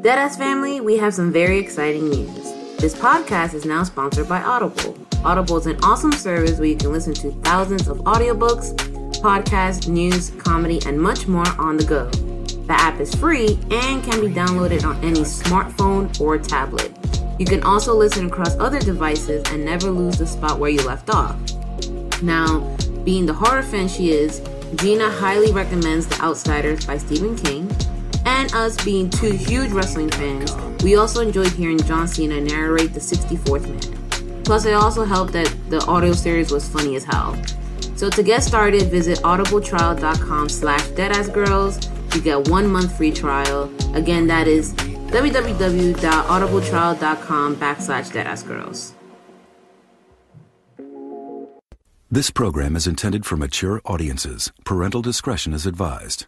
Deadass family, we have some very exciting news. This podcast is now sponsored by Audible. Audible is an awesome service where you can listen to thousands of audiobooks, podcasts, news, comedy, and much more on the go. The app is free and can be downloaded on any smartphone or tablet. You can also listen across other devices and never lose the spot where you left off. Now, being the horror fan she is, Gina highly recommends The Outsiders by Stephen King. And us being two huge wrestling fans, we also enjoyed hearing John Cena narrate The 64th Man. Plus, it also helped that the audio series was funny as hell. So to get started, visit audibletrial.com/deadassgirls. You get 1 month free trial. Again, that is www.audibletrial.com/deadassgirls. This program is intended for mature audiences. Parental discretion is advised.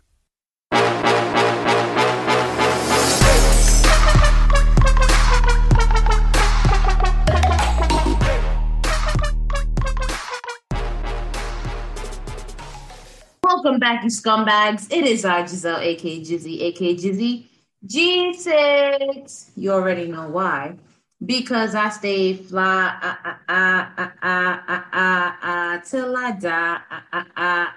Welcome back, you scumbags. It is I, Giselle, a.k.a. Jizzy G6. You already know why. Because I stay fly till I die.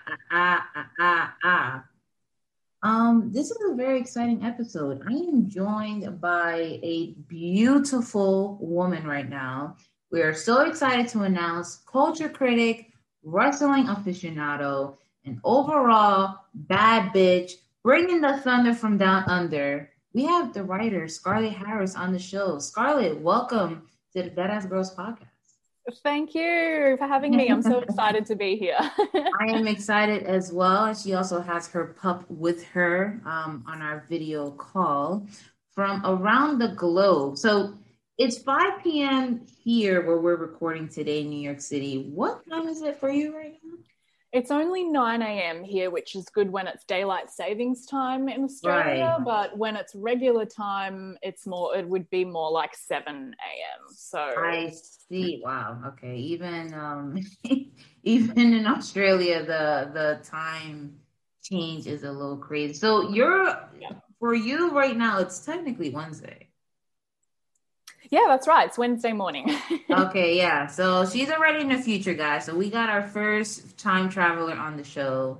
This is a very exciting episode. I am joined by a beautiful woman right now. We are so excited to announce Culture Critic, Wrestling Aficionado, and overall bad bitch, bringing the thunder from down under. We have the writer, Scarlett Harris, on the show. Scarlett, welcome to the Dead Ass Girls podcast. Thank you for having me. I'm so excited to be here. I am excited as well. She also has her pup with her on our video call from around the globe. So it's 5 p.m. here where we're recording today in New York City. What time is it for you right now? It's only 9 a.m. here, which is good when it's daylight savings time in Australia, right? But when it's regular time, it would be more like 7 a.m. So I see. Wow. Okay. Even even in Australia, the time change is a little crazy. So for you right now, it's technically Wednesday. Yeah, that's right. It's Wednesday morning. Okay, yeah. So she's already in the future, guys. So we got our first time traveler on the show.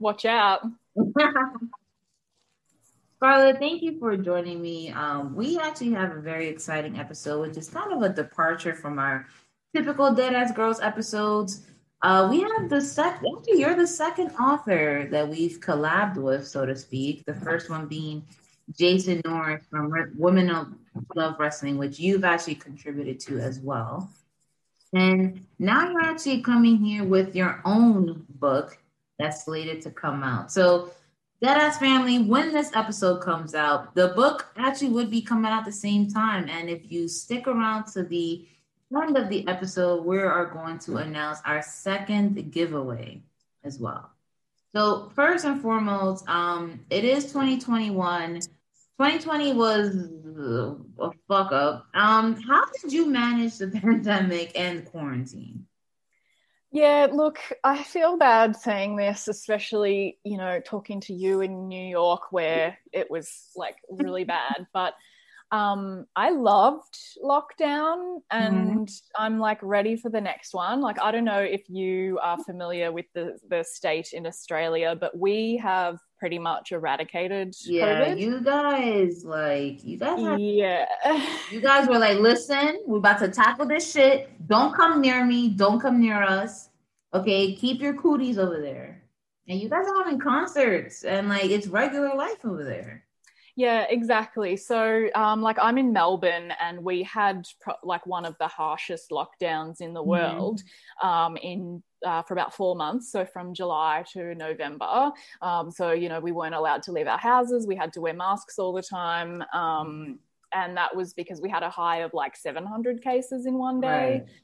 Watch out. Scarlett, thank you for joining me. We actually have a very exciting episode, which is kind of a departure from our typical Dead Ass Girls episodes. We have the second, you're the second author that we've collabed with, so to speak. The first one being Jason Norris from Women of Love Wrestling, which you've actually contributed to as well. And now you're actually coming here with your own book that's slated to come out. So Deadass family, when this episode comes out, the book actually would be coming out at the same time. And if you stick around to the end of the episode, we are going to announce our second giveaway as well. So first and foremost, it is 2021. 2020 was a fuck up. How did you manage the pandemic and quarantine? Yeah, look, I feel bad saying this, especially, you know, talking to you in New York where it was like really bad. But I loved lockdown, and I'm like ready for the next one. Like, I don't know if you are familiar with the state in Australia, but we have pretty much eradicated COVID. You guys were like, listen, we're about to tackle this shit. Don't come near me. Don't come near us. Okay. Keep your cooties over there. And you guys are having concerts and like, it's regular life over there. Yeah, exactly. So, like, I'm in Melbourne, and we had like one of the harshest lockdowns in the world for about 4 months. So from July to November. So, you know, we weren't allowed to leave our houses. We had to wear masks all the time. And that was because we had a high of like 700 cases in one day. Right.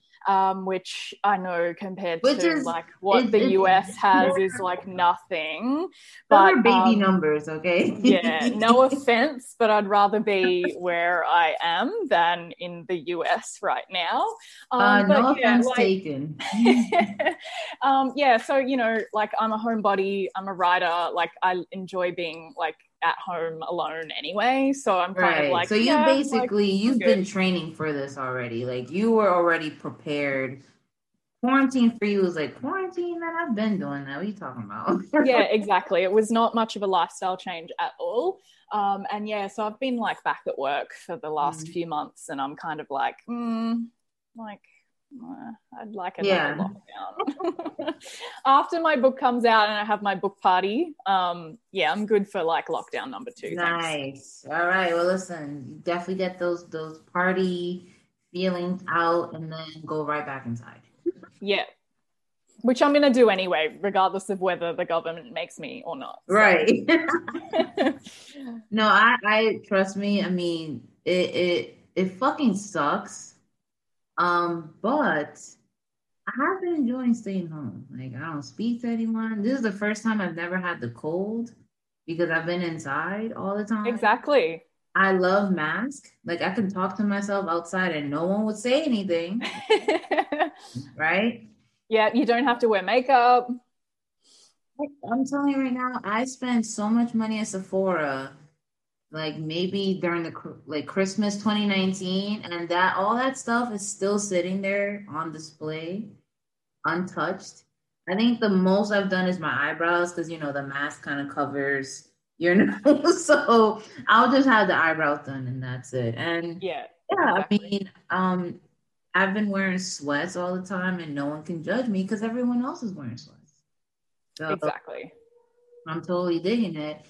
Which I know compared to US has is like nothing. But those are baby numbers, okay? Yeah, no offense, but I'd rather be where I am than in the US right now. No offense taken. Yeah, so, you know, like, I'm a homebody, I'm a writer, like, I enjoy being like at home alone anyway, so I'm kind of like, so you've been training for this already, like you were already prepared. Quarantine for you was like quarantine, man, I've been doing that, what are you talking about? Yeah, exactly. It was not much of a lifestyle change at all. And yeah, so I've been like back at work for the last few months, and I'm kind of like I'd like another lockdown. After my book comes out and I have my book party, I'm good for like lockdown number 2. Nice. Thanks. All right. Well, listen, you definitely get those party feelings out and then go right back inside. Yeah. Which I'm going to do anyway, regardless of whether the government makes me or not. So. Right. No, I trust me. I mean, it fucking sucks. But I have been enjoying staying home. Like, I don't speak to anyone. This is the first time I've never had the cold because I've been inside all the time. Exactly. I love masks. Like, I can talk to myself outside and no one would say anything. Right? Yeah, you don't have to wear makeup. I'm telling you right now, I spent so much money at Sephora, like maybe during the Christmas 2019, and that all that stuff is still sitting there on display untouched. I think the most I've done is my eyebrows, because you know the mask kind of covers your nose, so I'll just have the eyebrows done and that's it. And exactly. I mean, I've been wearing sweats all the time and no one can judge me because everyone else is wearing sweats, so exactly, I'm totally digging it.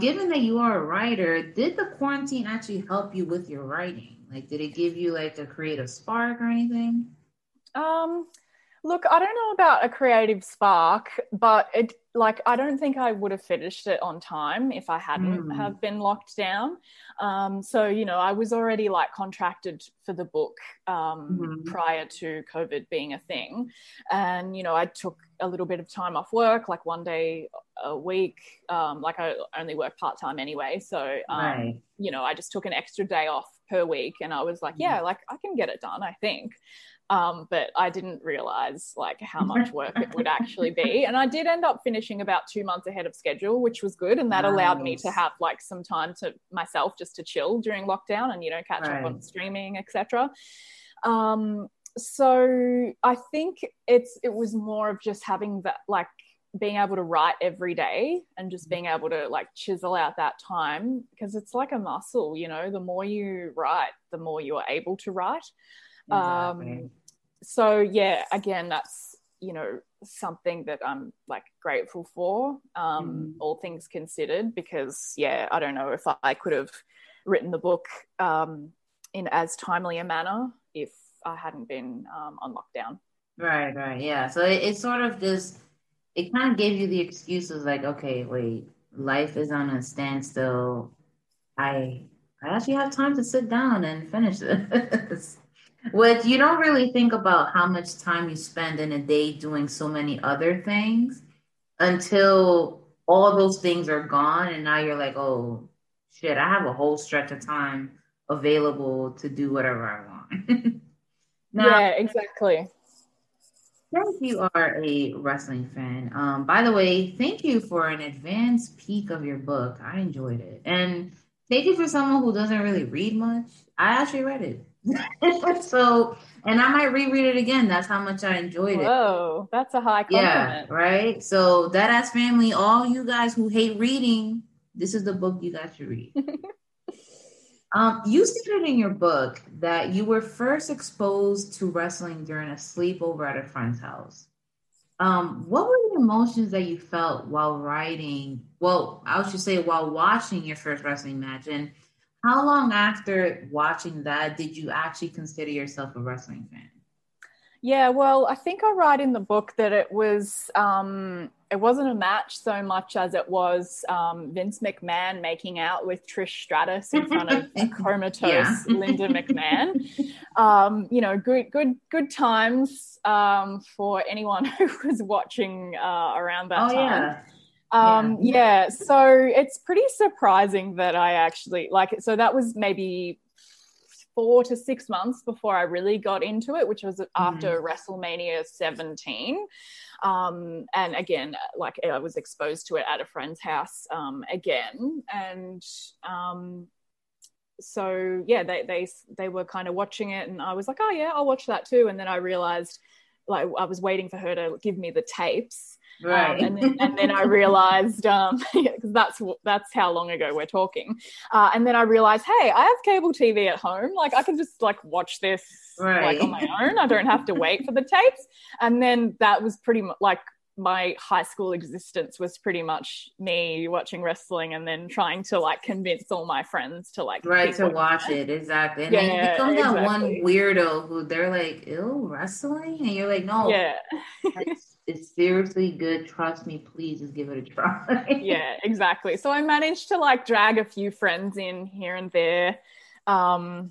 Given that you are a writer, did the quarantine actually help you with your writing? Like, did it give you like a creative spark or anything? Look, I don't know about a creative spark, but it, like, I don't think I would have finished it on time if I hadn't have been locked down. So, you know, I was already like contracted for the book prior to COVID being a thing. And, you know, I took a little bit of time off work, like one day a week. Like, I only work part-time anyway. So, you know, I just took an extra day off per week, and I was like, like, I can get it done, I think. But I didn't realize like how much work it would actually be. And I did end up finishing about 2 months ahead of schedule, which was good. And that allowed me to have like some time to myself just to chill during lockdown and, you know, catch up on streaming, etc. So I think it was more of just having that, like, being able to write every day and just being able to like chisel out that time, because it's like a muscle, you know, the more you write, the more you are able to write. Exactly. So yeah, again, that's, you know, something that I'm like grateful for, all things considered, because yeah, I don't know if I could have written the book in as timely a manner if I hadn't been on lockdown. Right. Yeah. So it sort of just, it kind of gave you the excuses, like, okay, wait, life is on a standstill. I actually have time to sit down and finish this. Which you don't really think about how much time you spend in a day doing so many other things until all those things are gone. And now you're like, oh shit, I have a whole stretch of time available to do whatever I want. Now, yeah, exactly. Since you are a wrestling fan, by the way, thank you for an advanced peek of your book. I enjoyed it. And Thank you for someone who doesn't really read much. I actually read it. So, and I might reread it again. That's how much I enjoyed it. Whoa, that's a high compliment. Yeah, right? So, Dead Ass Family, all you guys who hate reading, this is the book you guys should read. You stated in your book that you were first exposed to wrestling during a sleepover at a friend's house. What were the emotions that you felt while writing? Well, I should say while watching your first wrestling match, and how long after watching that did you actually consider yourself a wrestling fan? Yeah, well, I think I write in the book that it was, it wasn't a match so much as it was Vince McMahon making out with Trish Stratus in front of a comatose Linda McMahon. You know, good times for anyone who was watching around that time. Yeah. So it's pretty surprising that I actually like it. So that was maybe 4 to 6 months before I really got into it, which was after WrestleMania 17. And again, like I was exposed to it at a friend's house again. And so, yeah, they were kind of watching it and I was like, oh yeah, I'll watch that too. And then I realized, like, I was waiting for her to give me the tapes. Right. And then I realized, because that's how long ago we're talking. And then I realized, hey, I have cable TV at home. Like, I can just like watch this like on my own. I don't have to wait for the tapes. And then that was pretty much like my high school existence was pretty much me watching wrestling and then trying to like convince all my friends to like to watch it. Exactly. And then you become that one weirdo who they're like, ew, wrestling? And you're like, no. Yeah. It's seriously good. Trust me, please just give it a try. Yeah, exactly. So I managed to like drag a few friends in here and there. And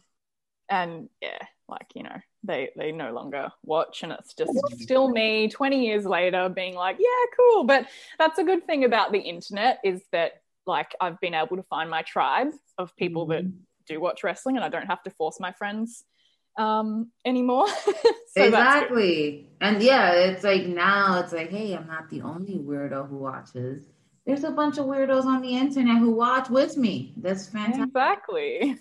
yeah, like, you know, they no longer watch and it's just still me 20 years later being like, yeah, cool. But that's a good thing about the internet is that like I've been able to find my tribe of people that do watch wrestling and I don't have to force my friends anymore. So exactly. And yeah, it's like now it's like, hey, I'm not the only weirdo who watches. There's a bunch of weirdos on the internet who watch with me. That's fantastic. Exactly.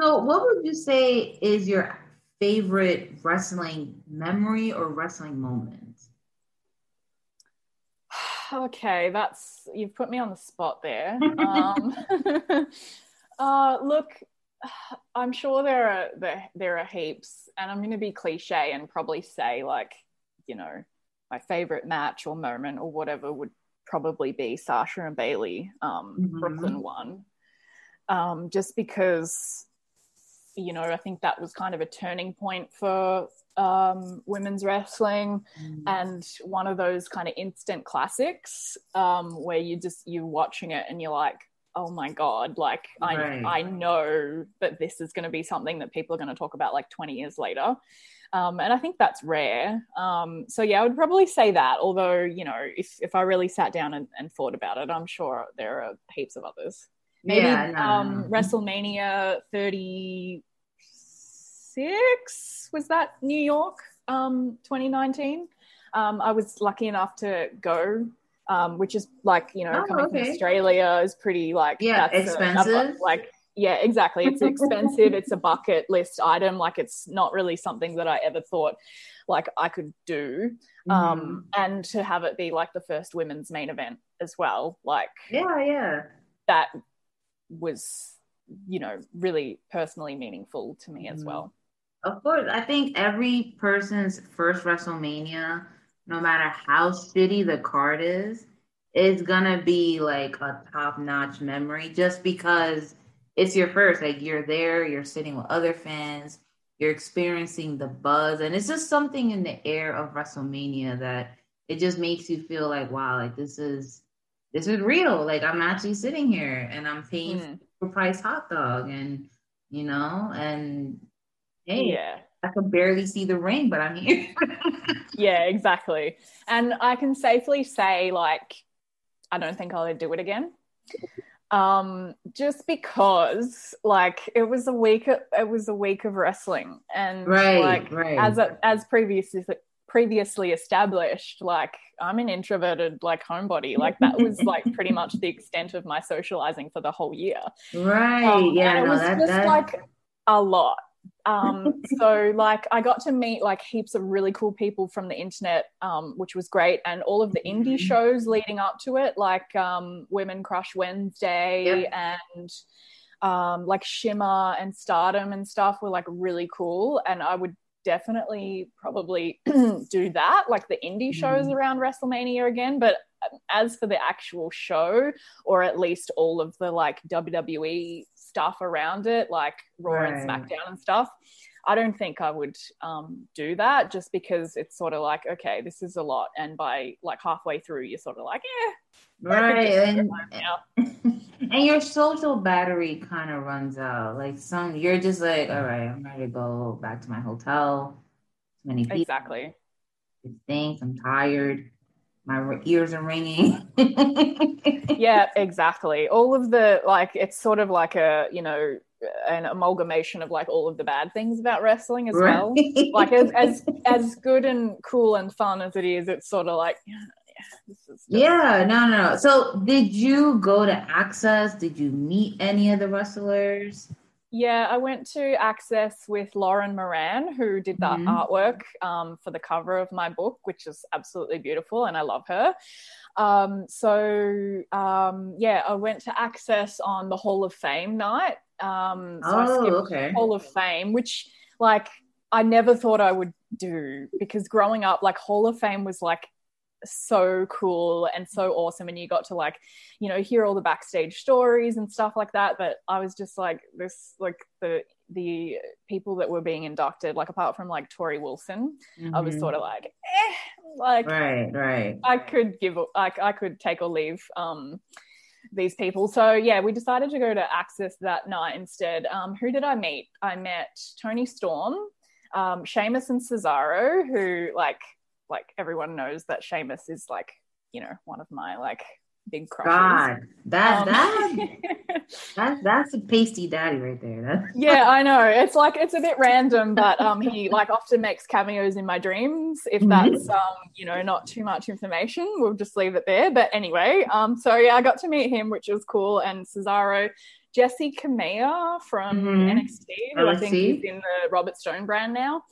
So what would you say is your favorite wrestling memory or wrestling moment? Okay, you've put me on the spot there. Look, I'm sure there are heaps, and I'm going to be cliche and probably say, like, you know, my favorite match or moment or whatever would probably be Sasha and Bayley, Brooklyn one, just because, you know, I think that was kind of a turning point for women's wrestling, and one of those kind of instant classics where you're watching it and you're like, oh my God, like I know that this is going to be something that people are going to talk about like 20 years later. And I think that's rare. So yeah, I would probably say that. Although, you know, if I really sat down and thought about it, I'm sure there are heaps of others. Maybe WrestleMania 36, was that New York 2019? I was lucky enough to go. Which is like, you know, coming from Australia is pretty like, that's expensive. Exactly. It's expensive. It's a bucket list item. Like, it's not really something that I ever thought like I could do. And to have it be like the first women's main event as well. Like, that was, you know, really personally meaningful to me as well. Of course. I think every person's first WrestleMania, no matter how shitty the card is, it's gonna be like a top-notch memory just because it's your first. Like, you're there, you're sitting with other fans, you're experiencing the buzz, and it's just something in the air of WrestleMania that it just makes you feel like, wow, like this is real. Like, I'm actually sitting here and I'm paying for price hot dog, and you know, and hey, I can barely see the ring, but I'm here. Yeah, exactly. And I can safely say, like, I don't think I'll ever do it again. Just because, like, it was a week of wrestling, and like as previously previously established, like, I'm an introverted, like, homebody. Like, that was like pretty much the extent of my socializing for the whole year. Right. Yeah. And it was like a lot. So like I got to meet like heaps of really cool people from the internet, which was great, and all of the indie shows leading up to it, like Women Crush Wednesday and like Shimmer and Stardom and stuff were like really cool, and I would definitely probably do that, like the indie shows around WrestleMania again. But as for the actual show, or at least all of the like WWE stuff around it, like Raw and SmackDown and stuff, I don't think I would do that, just because it's sort of like, okay, this is a lot, and by like halfway through you're sort of like, and your social battery kind of runs out. Like you're just like, all right, I'm ready to go back to my hotel. Too many people. Exactly. It stinks. I'm tired. My ears are ringing. Yeah, exactly. All of the, like, it's sort of like an amalgamation of like all of the bad things about wrestling as well. Like as good and cool and fun as it is, it's sort of like, no. So did you go to Access? Did you meet any of the wrestlers? Yeah, I went to Access with Lauren Moran, who did that artwork for the cover of my book, which is absolutely beautiful, and I love her. So I went to Access on the Hall of Fame night. I skipped Hall of Fame, which like I never thought I would do, because growing up, like Hall of Fame was like so cool and so awesome, and you got to like, you know, hear all the backstage stories and stuff like that. But I was just like, this, like the people that were being inducted, like apart from like Tori Wilson, I was sort of like, I could take or leave these people. So yeah, we decided to go to Access that night instead. Who did I meet? I met Tony Storm, Sheamus and Cesaro, who like everyone knows that Sheamus is like, you know, one of my like big crushes. God, that's a pasty daddy right there. Yeah, I know. It's like, it's a bit random, but he like often makes cameos in my dreams. If that's, you know, not too much information, we'll just leave it there. But anyway, so yeah, I got to meet him, which was cool. And Cesaro, Jesse Kamea from NXT, who I think is in the Robert Stone brand now.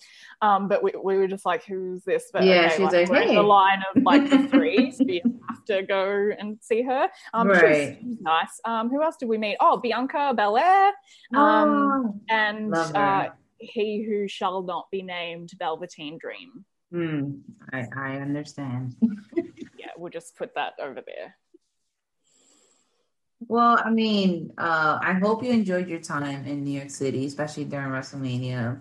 But we were just like, who's this? But yeah, okay, she's like, we're in the line of like the three, so you have to go and see her. She was nice. Who else did we meet? Oh, Bianca Belair, and he who shall not be named, Velveteen Dream. I understand. Yeah, we'll just put that over there. Well, I mean, I hope you enjoyed your time in New York City, especially during WrestleMania.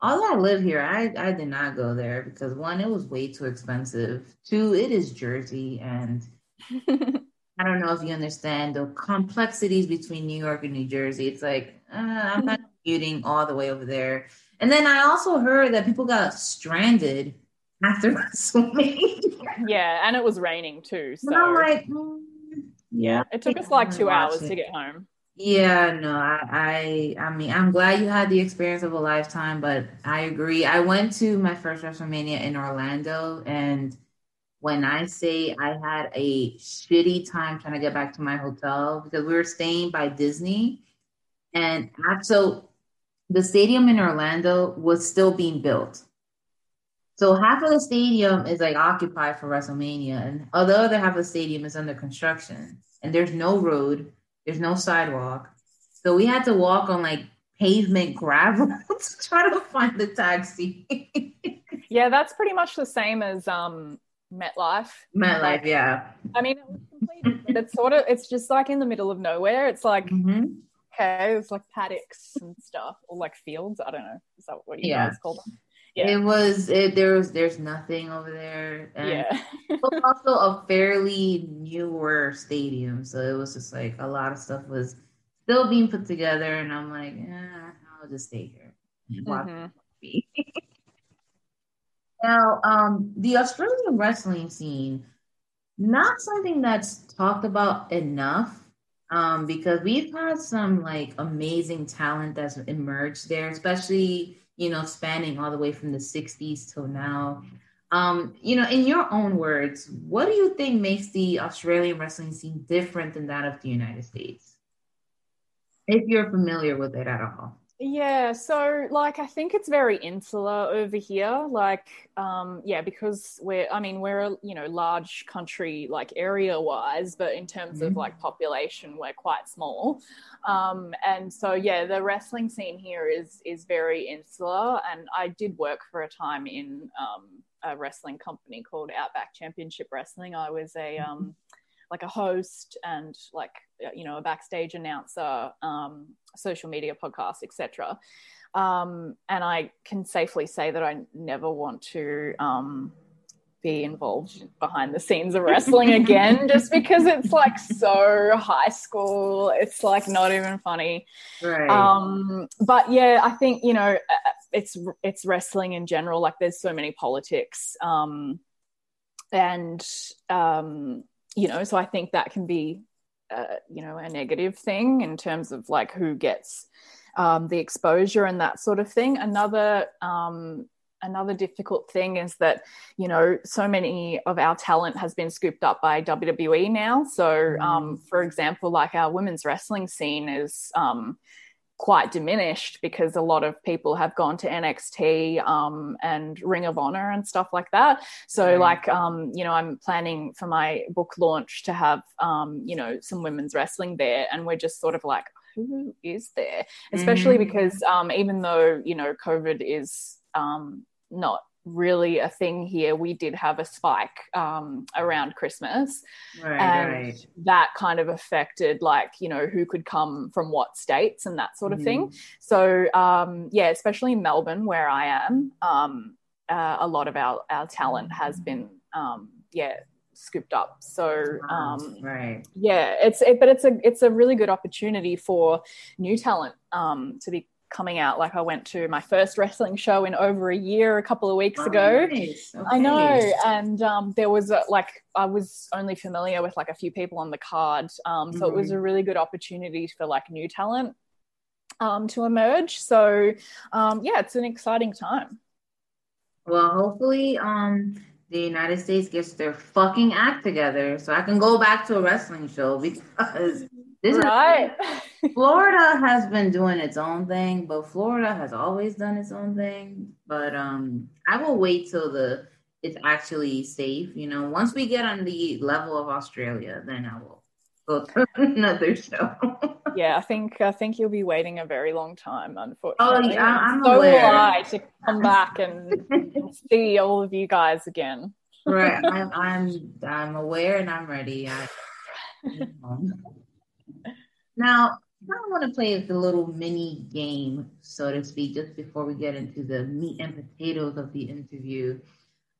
Although I live here, I did not go there because, one, it was way too expensive. Two, it is Jersey, and I don't know if you understand the complexities between New York and New Jersey. It's like, I'm not commuting all the way over there. And then I also heard that people got stranded after WrestleMania. Yeah, and it was raining too. So. And I'm like... Yeah, it took us like 2 hours to get home. Yeah, no, I mean, I'm glad you had the experience of a lifetime, but I agree. I went to my first WrestleMania in Orlando, and when I say I had a shitty time trying to get back to my hotel, because we were staying by Disney, and so the stadium in Orlando was still being built. So half of the stadium is like occupied for WrestleMania, and the other half of the stadium is under construction. And there's no road, there's no sidewalk. So we had to walk on like pavement gravel to try to find the taxi. Yeah, that's pretty much the same as MetLife. MetLife, yeah. I mean, it was completely, it's just like in the middle of nowhere. It's like, okay, it's like paddocks and stuff, or like fields. I don't know. Is that what you guys call them? Yeah. There's nothing over there. And it was also a fairly newer stadium, so it was just like a lot of stuff was still being put together, and I'm like, I'll just stay here. Now, the Australian wrestling scene, not something that's talked about enough. Because we've had some like amazing talent that's emerged there, especially, you know, spanning all the way from the 60s till now. You know, in your own words, what do you think makes the Australian wrestling scene different than that of the United States? If you're familiar with it at all. Yeah, so, like, I think it's very insular over here. Like, yeah, because we're a, you know, large country, like, area-wise, but in terms of, like, population, we're quite small. And so, yeah, the wrestling scene here is very insular. And I did work for a time in a wrestling company called Outback Championship Wrestling. I was a host and, like, you know, a backstage announcer, social media podcasts, etc. And I can safely say that I never want to be involved behind the scenes of wrestling again, just because it's like so high school, it's like not even funny. Right. But yeah, I think, you know, it's wrestling in general, like there's so many politics, and you know, so I think that can be you know, a negative thing in terms of like who gets the exposure and that sort of thing. Another difficult thing is that, you know, so many of our talent has been scooped up by WWE now. So for example, like our women's wrestling scene is quite diminished because a lot of people have gone to NXT and Ring of Honor and stuff like that. So like, you know, I'm planning for my book launch to have, you know, some women's wrestling there, and we're just sort of like, who is there? Especially because even though, you know, COVID is not really a thing here, we did have a spike around Christmas, right. That kind of affected, like, you know, who could come from what states and that sort of thing. So yeah, especially in Melbourne where I am, a lot of our talent has been scooped up. So it's a really good opportunity for new talent to be coming out. Like I went to my first wrestling show in over a year a couple of weeks ago. Nice. Okay. I know, and there was I was only familiar with like a few people on the card, so it was a really good opportunity for like new talent to emerge. So yeah, it's an exciting time. Well, hopefully the United States gets their fucking act together so I can go back to a wrestling show, because this is, Florida has been doing its own thing, but Florida has always done its own thing. But I will wait till it's actually safe. You know, once we get on the level of Australia, then I will go to another show. Yeah, I think you'll be waiting a very long time, unfortunately. Oh, yeah, I'm so aware. Will I to come back and see all of you guys again. Right, I'm aware and I'm ready. Now, I want to play the little mini game, so to speak, just before we get into the meat and potatoes of the interview.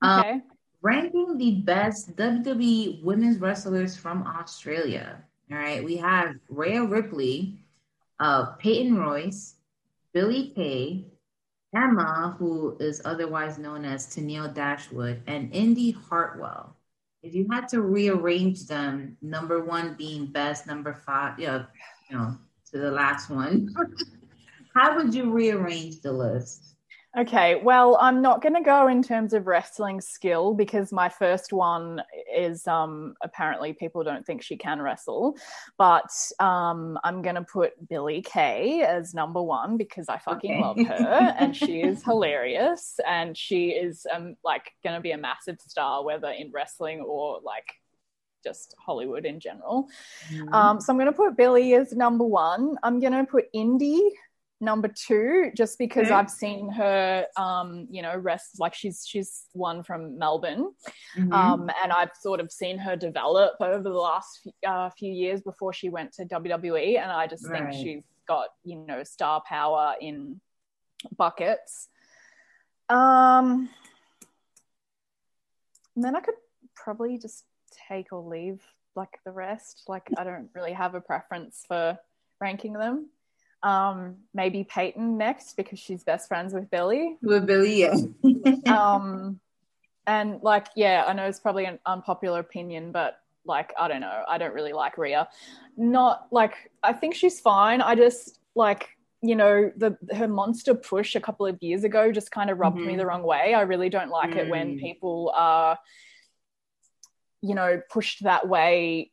Okay. Ranking the best WWE women's wrestlers from Australia. All right. We have Rhea Ripley, Peyton Royce, Billie Kay, Emma, who is otherwise known as Tenille Dashwood, and Indy Hartwell. If you had to rearrange them, number one being best, number five, you know, to the last one, how would you rearrange the list? Okay, well, I'm not going to go in terms of wrestling skill, because my first one is apparently people don't think she can wrestle, but I'm going to put Billie Kay as number one because I fucking love her and she is hilarious, and she is like going to be a massive star, whether in wrestling or like just Hollywood in general. So I'm going to put Billie as number one. I'm going to put Indy number two, just because I've seen her, you know, rest, like she's one from Melbourne, and I've sort of seen her develop over the last few years before she went to WWE, and I just think she's got, you know, star power in buckets. And then I could probably just take or leave like the rest. Like I don't really have a preference for ranking them. Maybe Peyton next, because she's best friends with Billie. With Billie, yeah. And like, yeah, I know it's probably an unpopular opinion, but like, I don't know. I don't really like Rhea. Not like, I think she's fine. I just like, you know, her monster push a couple of years ago just kind of rubbed me the wrong way. I really don't like it when people are, you know, pushed that way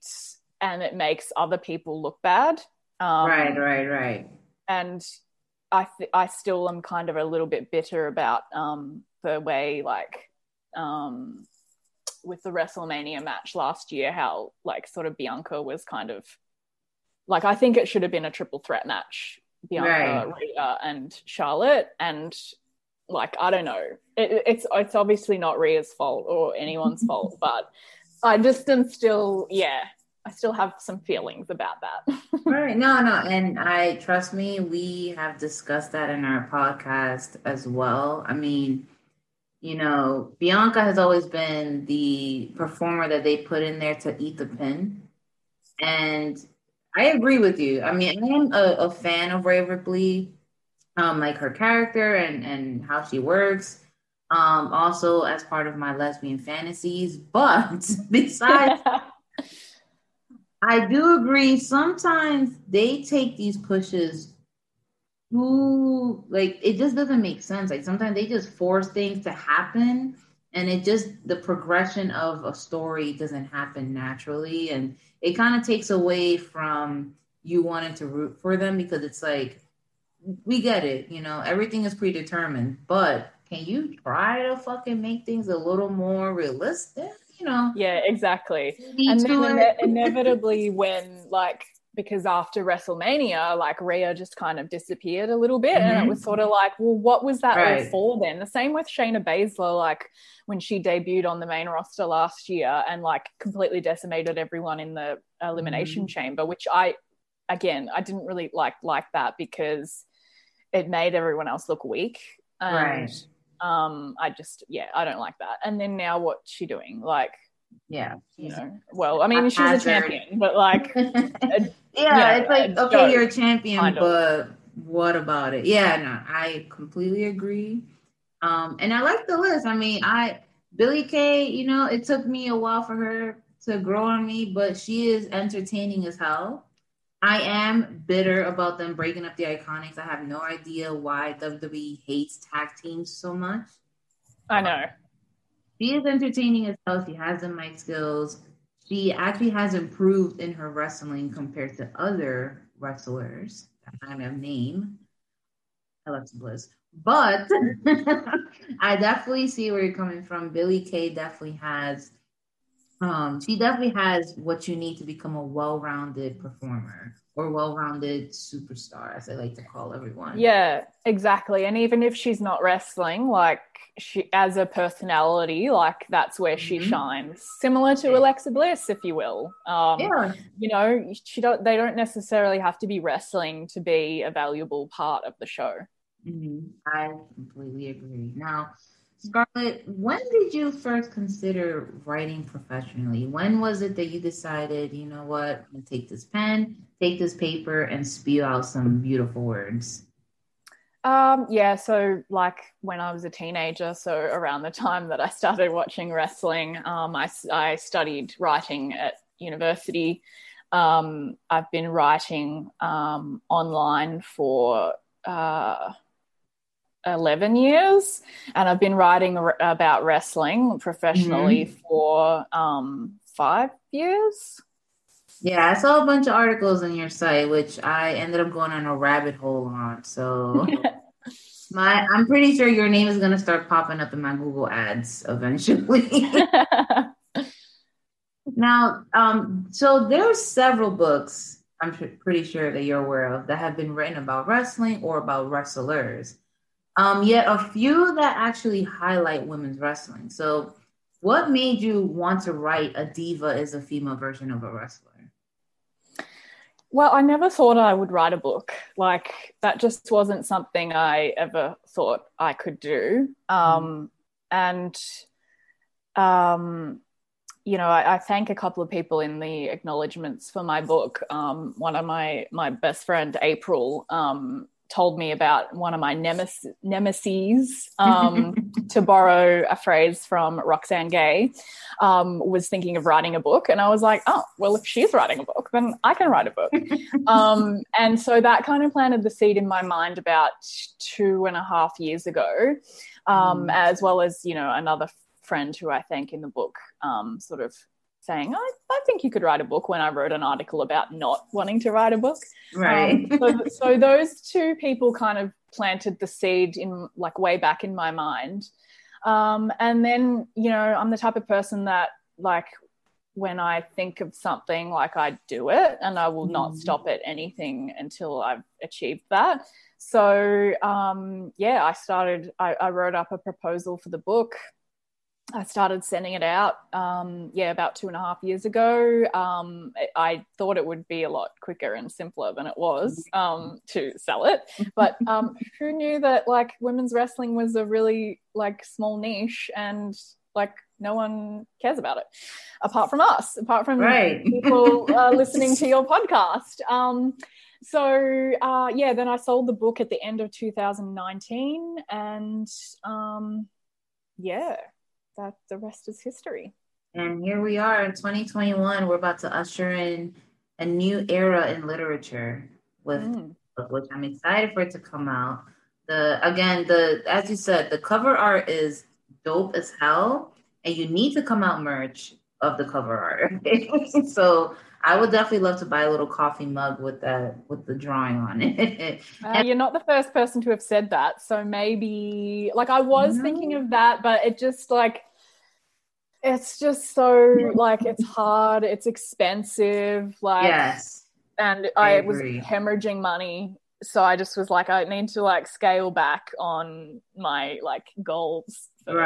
and it makes other people look bad. Right. And I still am kind of a little bit bitter about the way, like, with the WrestleMania match last year, how, like, sort of Bianca was kind of, like, I think it should have been a triple threat match, Bianca, Rhea, and Charlotte, and, like, I don't know. It's obviously not Rhea's fault or anyone's fault, but I just am still, I still have some feelings about that. Right. No. And I, trust me, we have discussed that in our podcast as well. I mean, you know, Bianca has always been the performer that they put in there to eat the pin. And I agree with you. I mean, I am a fan of Rhea Ripley, like her character and how she works. Also as part of my lesbian fantasies, but besides... I do agree. Sometimes they take these pushes who, like, it just doesn't make sense. Like, sometimes they just force things to happen, and it just, the progression of a story doesn't happen naturally. And it kind of takes away from you wanting to root for them, because it's like, we get it, you know, everything is predetermined, but can you try to fucking make things a little more realistic? You know. Yeah, exactly. And then inevitably when, like, because after WrestleMania, like, Rhea just kind of disappeared a little bit, and it was sort of like, well, what was that all for then? The same with Shayna Baszler, like, when she debuted on the main roster last year and, like, completely decimated everyone in the elimination chamber, which I didn't really like that, because it made everyone else look weak. And, I don't like that. And then now what's she doing? Like, you know, well, I mean, she's a champion, but, like, it's like, okay, you're a champion, but what about it? Yeah, no, I completely agree. And I like the list. I mean, Billie Kay, you know, it took me a while for her to grow on me, but she is entertaining as hell. I am bitter about them breaking up the Iconics. I have no idea why WWE hates tag teams so much. I know. She is entertaining as hell. She has the mic skills. She actually has improved in her wrestling compared to other wrestlers that I don't name, Alexa Bliss. But I definitely see where you're coming from. Billie Kay definitely has... she definitely has what you need to become a well-rounded performer, or well-rounded superstar, as I like to call everyone. Yeah, exactly. And even if she's not wrestling, like, she, as a personality, like, that's where she shines. Similar to Alexa Bliss, if you will. You know, they don't necessarily have to be wrestling to be a valuable part of the show. I completely agree. Now, Scarlett, when did you first consider writing professionally? When was it that you decided, you know what, I'm going to take this pen, take this paper, and spew out some beautiful words? So, like, when I was a teenager, so around the time that I started watching wrestling, I studied writing at university. I've been writing online for... 11 years, and I've been writing about wrestling professionally for 5 years. Yeah, I saw a bunch of articles on your site, which I ended up going on a rabbit hole on. So I'm pretty sure your name is going to start popping up in my Google ads eventually. Now, so there's several books I'm pretty sure that you're aware of that have been written about wrestling or about wrestlers. Yet a few that actually highlight women's wrestling. So what made you want to write A Diva is a Female Version of a Wrestler? Well, I never thought I would write a book. Like, that just wasn't something I ever thought I could do. You know, I thank a couple of people in the acknowledgements for my book. One of my best friend, April, told me about one of my nemeses, to borrow a phrase from Roxanne Gay, was thinking of writing a book. And I was like, oh, well, if she's writing a book, then I can write a book. And so that kind of planted the seed in my mind about 2.5 years ago, as well as, you know, another friend who I thank in the book sort of saying, I think you could write a book, when I wrote an article about not wanting to write a book. Right. So those two people kind of planted the seed in, like, way back in my mind. And then, you know, I'm the type of person that, like, when I think of something, like, I do it, and I will not stop at anything until I've achieved that. So, I wrote up a proposal for the book. I started sending it out, about 2.5 years ago. I thought it would be a lot quicker and simpler than it was to sell it. But who knew that, like, women's wrestling was a really, like, small niche, and, like, no one cares about it apart from us, apart from people listening to your podcast. Then I sold the book at the end of 2019, and that the rest is history. And here we are in 2021. We're about to usher in a new era in literature, with which I'm excited for it to come out. As you said, the cover art is dope as hell, and you need to come out merch of the cover art. So I would definitely love to buy a little coffee mug with the drawing on it. You're not the first person to have said that. So maybe, like, I was thinking of that, but it just, like, it's just so, like, it's hard. It's expensive. Like, yes. And I was hemorrhaging money. So I just was like, I need to, like, scale back on my, like, goals. Book.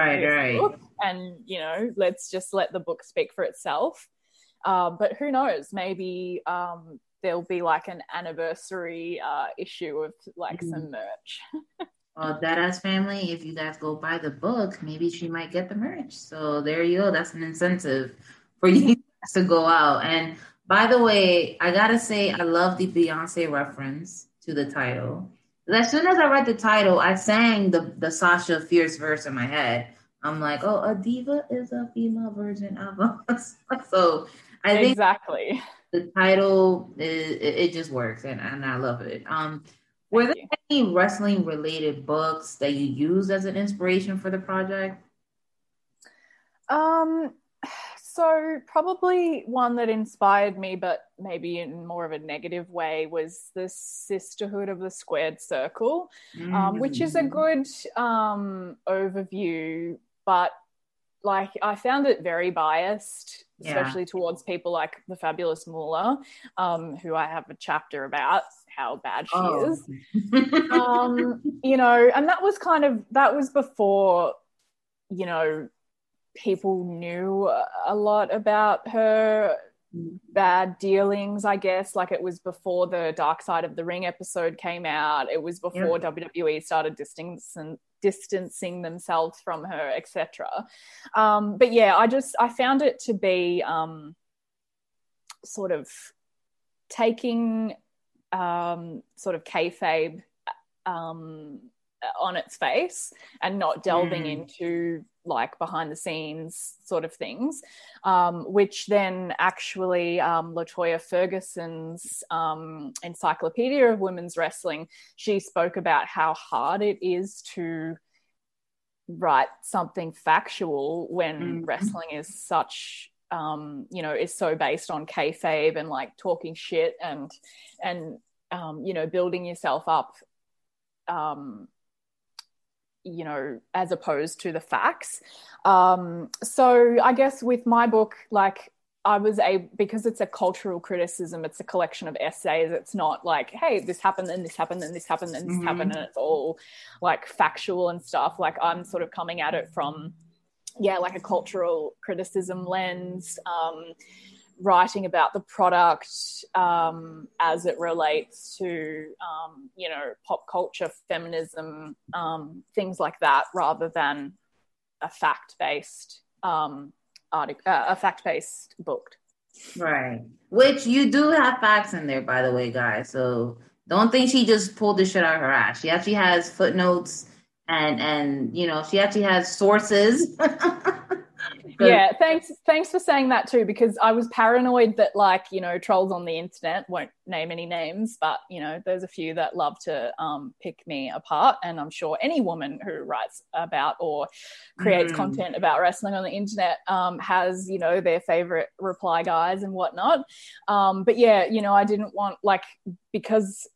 And, you know, let's just let the book speak for itself. But who knows, maybe there'll be, like, an anniversary issue of, like, some merch. Well, Dead Ass family, if you guys go buy the book, maybe she might get the merch. So there you go. That's an incentive for you guys to go out. And by the way, I got to say, I love the Beyonce reference to the title. As soon as I read the title, I sang the Sasha Fierce verse in my head. I'm like, oh, a diva is a female version of us. So I think exactly the title, it just works, and I love it. Were there any wrestling related books that you used as an inspiration for the project? So probably one that inspired me, but maybe in more of a negative way, was the Sisterhood of the Squared Circle, which is a good overview, but, like, I found it very biased, especially towards people like the Fabulous Moolah, who I have a chapter about how bad she is. You know, and that was before, you know, people knew a lot about her bad dealings, I guess. Like, it was before the Dark Side of the Ring episode came out. It was before WWE started distancing themselves from her, etc. But yeah, I found it to be sort of taking sort of kayfabe on its face and not delving into, like, behind the scenes sort of things, which then actually LaToya Ferguson's Encyclopedia of Women's Wrestling, she spoke about how hard it is to write something factual when wrestling is such, you know, is so based on kayfabe and, like, talking shit and you know, building yourself up, you know, as opposed to the facts. So I guess with my book, like, I was because it's a cultural criticism, it's a collection of essays. It's not like, hey, this happened, and this happened, and this happened, and this happened, and it's all, like, factual and stuff. Like, I'm sort of coming at it from, like, a cultural criticism lens, writing about the product as it relates to, you know, pop culture, feminism, things like that, rather than a fact-based book. Right. Which you do have facts in there, by the way, guys. So don't think she just pulled this shit out of her ass. She actually has footnotes and, you know, she actually has sources. Yeah, thanks for saying that too, because I was paranoid that, like, you know, trolls on the internet, won't name any names, but, you know, there's a few that love to pick me apart, and I'm sure any woman who writes about or creates content about wrestling on the internet has, you know, their favorite reply guys and whatnot. But yeah, you know, I didn't want, like, because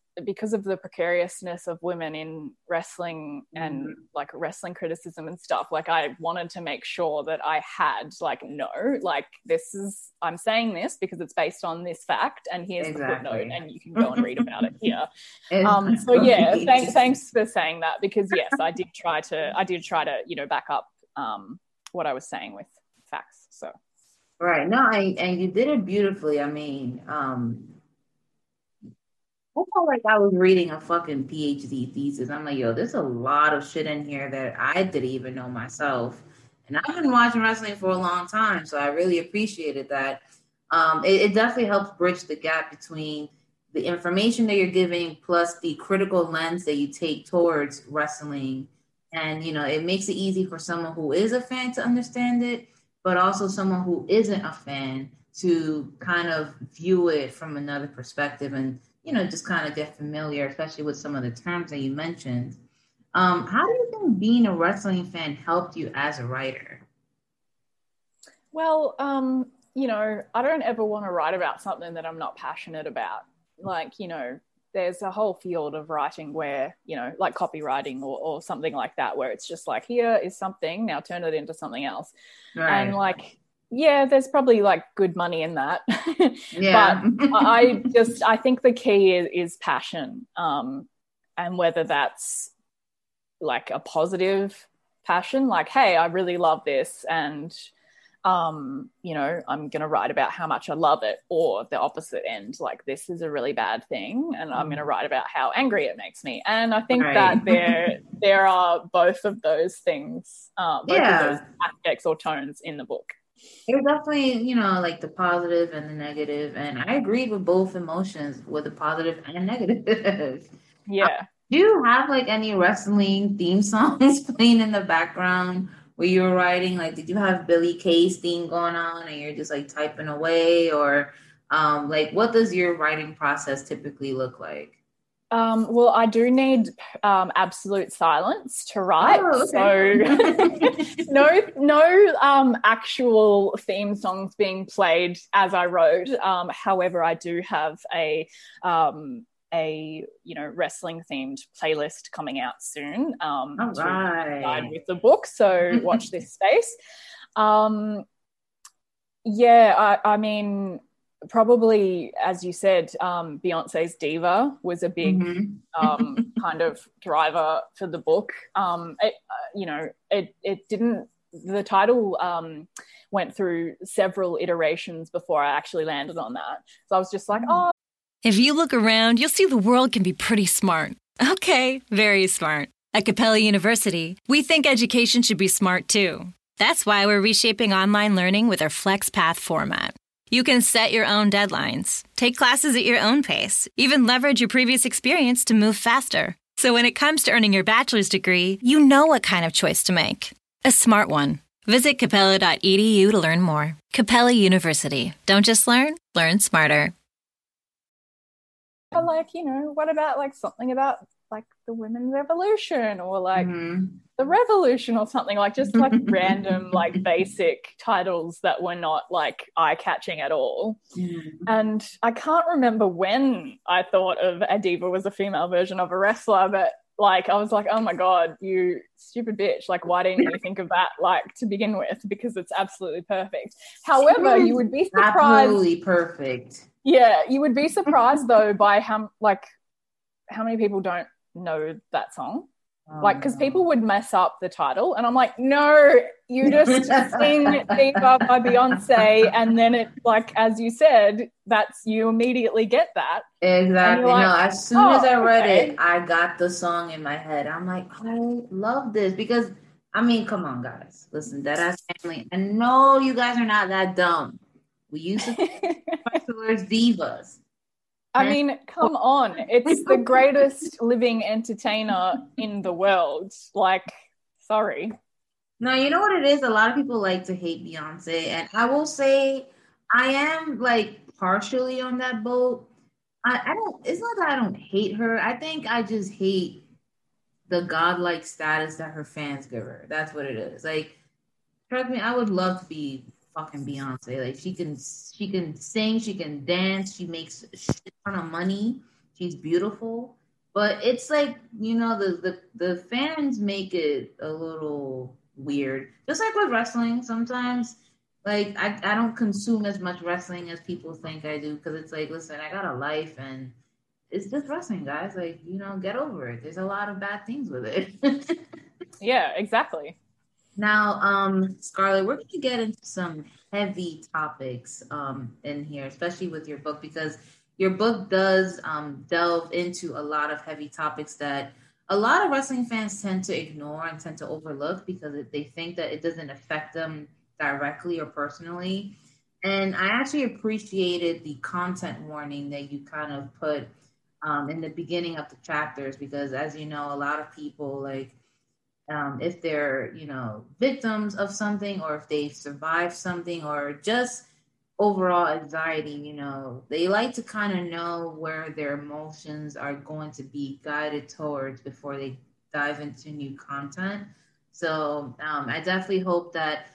of the precariousness of women in wrestling and like wrestling criticism and stuff, like I wanted to make sure that I had, like, no, like, this is, I'm saying this because it's based on this fact, and here's the footnote, and you can go and read about it here. So yeah, thanks for saying that, because yes, I did try to you know, back up what I was saying with facts. So right. No, and you did it beautifully. I mean, I felt like I was reading a fucking PhD thesis. I'm like, yo, there's a lot of shit in here that I didn't even know myself. And I've been watching wrestling for a long time, so I really appreciated that. It definitely helps bridge the gap between the information that you're giving plus the critical lens that you take towards wrestling. And, you know, it makes it easy for someone who is a fan to understand it, but also someone who isn't a fan to kind of view it from another perspective and, you know, just kind of get familiar, especially with some of the terms that you mentioned. How do you think being a wrestling fan helped you as a writer? Well, you know, I don't ever want to write about something that I'm not passionate about. Like, you know, there's a whole field of writing where, you know, like copywriting or something like that, where it's just like, here is something, now turn it into something else. Right. And like, yeah, there's probably like good money in that. Yeah. But I think the key is passion. And whether that's like a positive passion, like, hey, I really love this, and you know, I'm going to write about how much I love it, or the opposite end, like, this is a really bad thing, and I'm going to write about how angry it makes me. And I think that there are both of those things, both of those aspects or tones in the book. There's definitely, you know, like the positive and the negative, and I agreed with both emotions, with the positive and negative. Yeah. Do you have like any wrestling theme songs playing in the background where you were writing? Like, did you have Billie Kay's theme going on and you're just like typing away, or like, what does your writing process typically look like? Well, I do need absolute silence to write, so no actual theme songs being played as I wrote. However, I do have a you know, wrestling themed playlist coming out soon to coincide with the book, so watch this space. I mean, probably, as you said, Beyonce's Diva was a big kind of driver for the book. It didn't, the title went through several iterations before I actually landed on that. So I was just like, oh. If you look around, you'll see the world can be pretty smart. Okay, very smart. At Capella University, we think education should be smart too. That's why we're reshaping online learning with our FlexPath format. You can set your own deadlines, take classes at your own pace, even leverage your previous experience to move faster. So when it comes to earning your bachelor's degree, you know what kind of choice to make. A smart one. Visit capella.edu to learn more. Capella University. Don't just learn smarter. Like, you know, what about like something about like the women's evolution, or like the revolution, or something, like just like random like basic titles that were not like eye-catching at all. And I can't remember when I thought of A Diva Was a Female Version of a Wrestler, but like I was like, oh my god, you stupid bitch, like why didn't you think of that like to begin with, because it's absolutely perfect. However, you would be surprised. Absolutely perfect. Yeah, you would be surprised though by how many people don't know that song, like, because people would mess up the title, and I'm like, no, you just sing Diva by Beyonce, and then it, like, as you said, that's, you immediately get that. Exactly. Like, no, as soon as I read it, I got the song in my head. I'm like, I love this, because I mean, come on guys, listen, Dead Ass Family, I know you guys are not that dumb. We used to wrestlers divas. I mean, come on. It's the greatest living entertainer in the world. Like, sorry. No, you know what it is? A lot of people like to hate Beyonce, and I will say I am like partially on that boat. I don't, it's not that I don't hate her. I think I just hate the godlike status that her fans give her. That's what it is. Like, trust me, I would love to be fucking Beyonce. Like, she can sing, she can dance, she makes a shit ton of money, she's beautiful. But it's like, you know, the fans make it a little weird. Just like with wrestling, sometimes, like, I don't consume as much wrestling as people think I do, because it's like, listen, I got a life, and it's just wrestling, guys. Like, you know, get over it. There's a lot of bad things with it. Yeah, exactly. Now, Scarlett, we're going to get into some heavy topics in here, especially with your book, because your book does delve into a lot of heavy topics that a lot of wrestling fans tend to ignore and tend to overlook because they think that it doesn't affect them directly or personally. And I actually appreciated the content warning that you kind of put in the beginning of the chapters, because, as you know, a lot of people, like, if they're, you know, victims of something, or if they've survived something, or just overall anxiety, you know, they like to kind of know where their emotions are going to be guided towards before they dive into new content. So I definitely hope that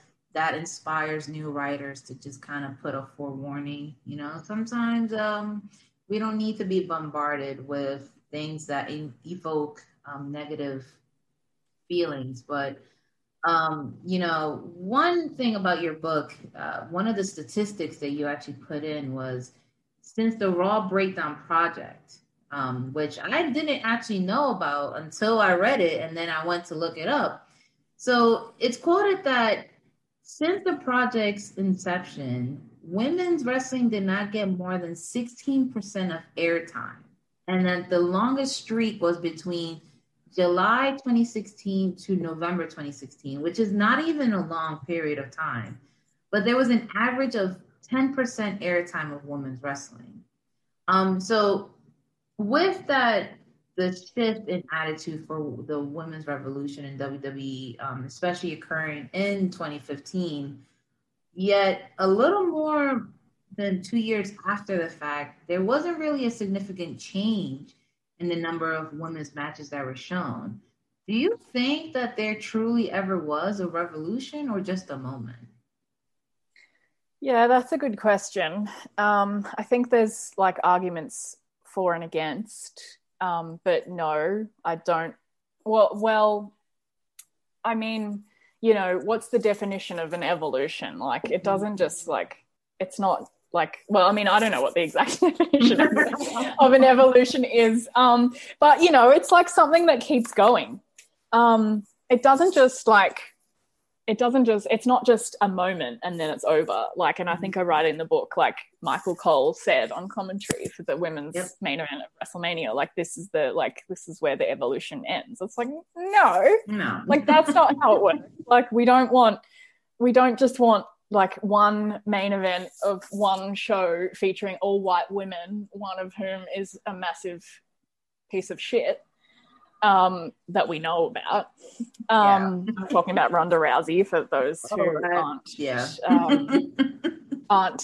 inspires new writers to just kind of put a forewarning. You know, sometimes we don't need to be bombarded with things that evoke negative feelings, but you know, one thing about your book, one of the statistics that you actually put in was since the Raw Breakdown Project, which I didn't actually know about until I read it, and then I went to look it up. So it's quoted that since the project's inception, women's wrestling did not get more than 16% of airtime, and that the longest streak was between July 2016 to November 2016, which is not even a long period of time, but there was an average of 10% airtime of women's wrestling. So with that, the shift in attitude for the women's revolution in WWE, especially occurring in 2015, yet a little more than 2 years after the fact, there wasn't really a significant change in the number of women's matches that were shown. Do you think that there truly ever was a revolution, or just a moment? Yeah, that's a good question. I think there's like arguments for and against, but no, I don't. Well, I mean, you know, what's the definition of an evolution? Like, it doesn't just like, it's not like, well, I mean, I don't know what the exact definition of an evolution is, but, you know, it's like something that keeps going. It's not just a moment and then it's over. Like, and I think I write in the book, like Michael Cole said on commentary for the women's main event of WrestleMania, like, this is where the evolution ends. It's like, no, like, that's not how it works. Like, we don't just want like one main event of one show featuring all white women, one of whom is a massive piece of shit that we know about. I'm talking about Ronda Rousey for those who aren't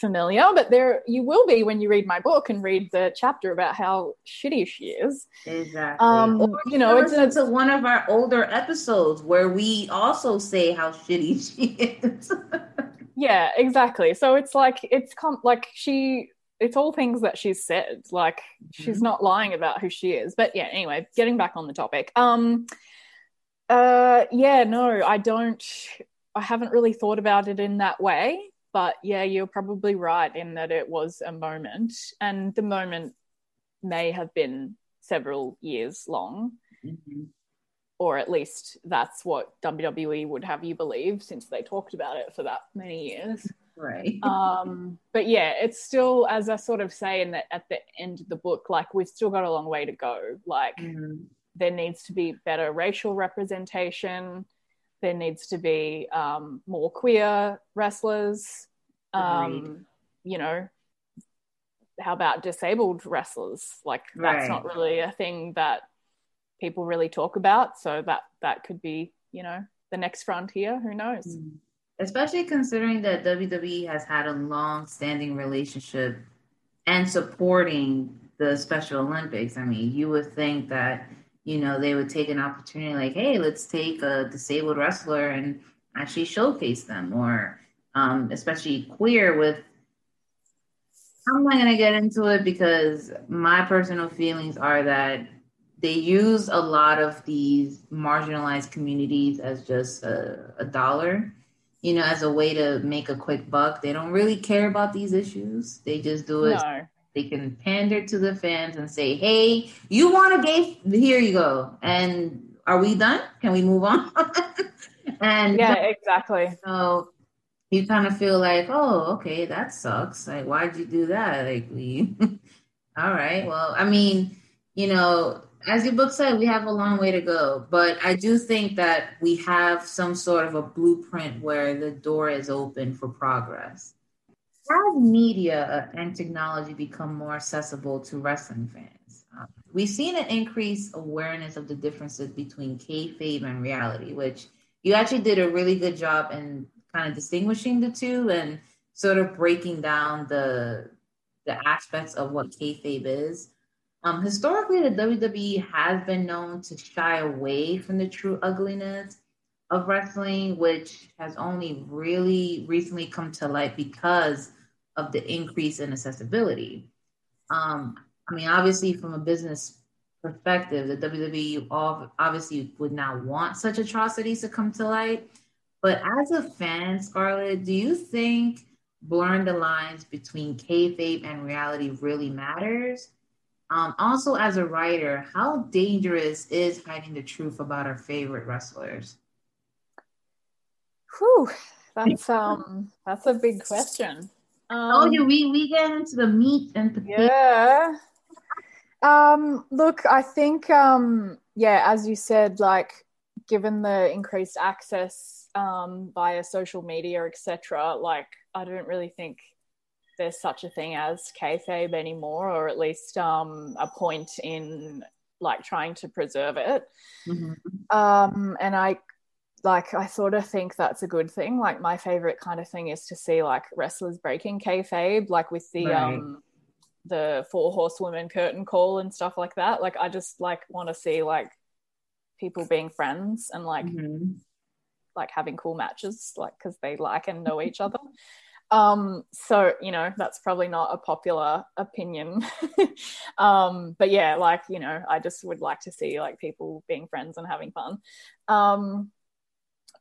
familiar, but there you will be when you read my book and read the chapter about how shitty she is. Exactly. Or, you know, it's a one of our older episodes where we also say how shitty she is. Yeah, exactly. So it's like it's all things that she's said. Like, she's not lying about who she is. But yeah, anyway, getting back on the topic. I haven't really thought about it in that way. But yeah, you're probably right in that it was a moment, and the moment may have been several years long, or at least that's what WWE would have you believe, since they talked about it for that many years. Right. But yeah, it's still, as I sort of say at the end of the book, like, we've still got a long way to go. Like, there needs to be better racial representation. There needs to be more queer wrestlers. You know, how about disabled wrestlers? Like, that's not really a thing that people really talk about. So that could be, you know, the next frontier. Who knows? Especially considering that WWE has had a long-standing relationship and supporting the Special Olympics. I mean, you would think that, you know, they would take an opportunity like, hey, let's take a disabled wrestler and actually showcase them, or especially queer with, I'm not going to get into it because my personal feelings are that they use a lot of these marginalized communities as just a dollar, you know, as a way to make a quick buck. They don't really care about these issues. They just do it. No. They can pander to the fans and say, hey, you want a gay? Here you go. And are we done? Can we move on? And yeah, exactly. So you kind of feel like, oh, okay, that sucks. Like, why'd you do that? Like, we, all right. Well, I mean, you know, as your book said, we have a long way to go, but I do think that we have some sort of a blueprint where the door is open for progress. How has media and technology become more accessible to wrestling fans? We've seen an increased awareness of the differences between kayfabe and reality, which you actually did a really good job in kind of distinguishing the two and sort of breaking down the aspects of what kayfabe is. Historically, the WWE has been known to shy away from the true ugliness of wrestling, which has only really recently come to light because of the increase in accessibility. I mean, obviously, from a business perspective, the WWE obviously would not want such atrocities to come to light. But as a fan, Scarlett, do you think blurring the lines between kayfabe and reality really matters? Also, as a writer, how dangerous is hiding the truth about our favorite wrestlers? Whew, that's a big question. We get into the meat and potatoes. Yeah. Look, I think, as you said, like, given the increased access via social media, etc., like, I don't really think there's such a thing as kayfabe anymore, or at least a point in, like, trying to preserve it. Mm-hmm. And I sort of think that's a good thing. Like, my favorite kind of thing is to see, like, wrestlers breaking kayfabe, like with the right. The Four Horsewomen curtain call and stuff like that. Like, I just, like, want to see, like, people being friends and, like, mm-hmm. like having cool matches, like, because they like and know each other. So, you know, that's probably not a popular opinion. But yeah, like, you know, I just would like to see, like, people being friends and having fun.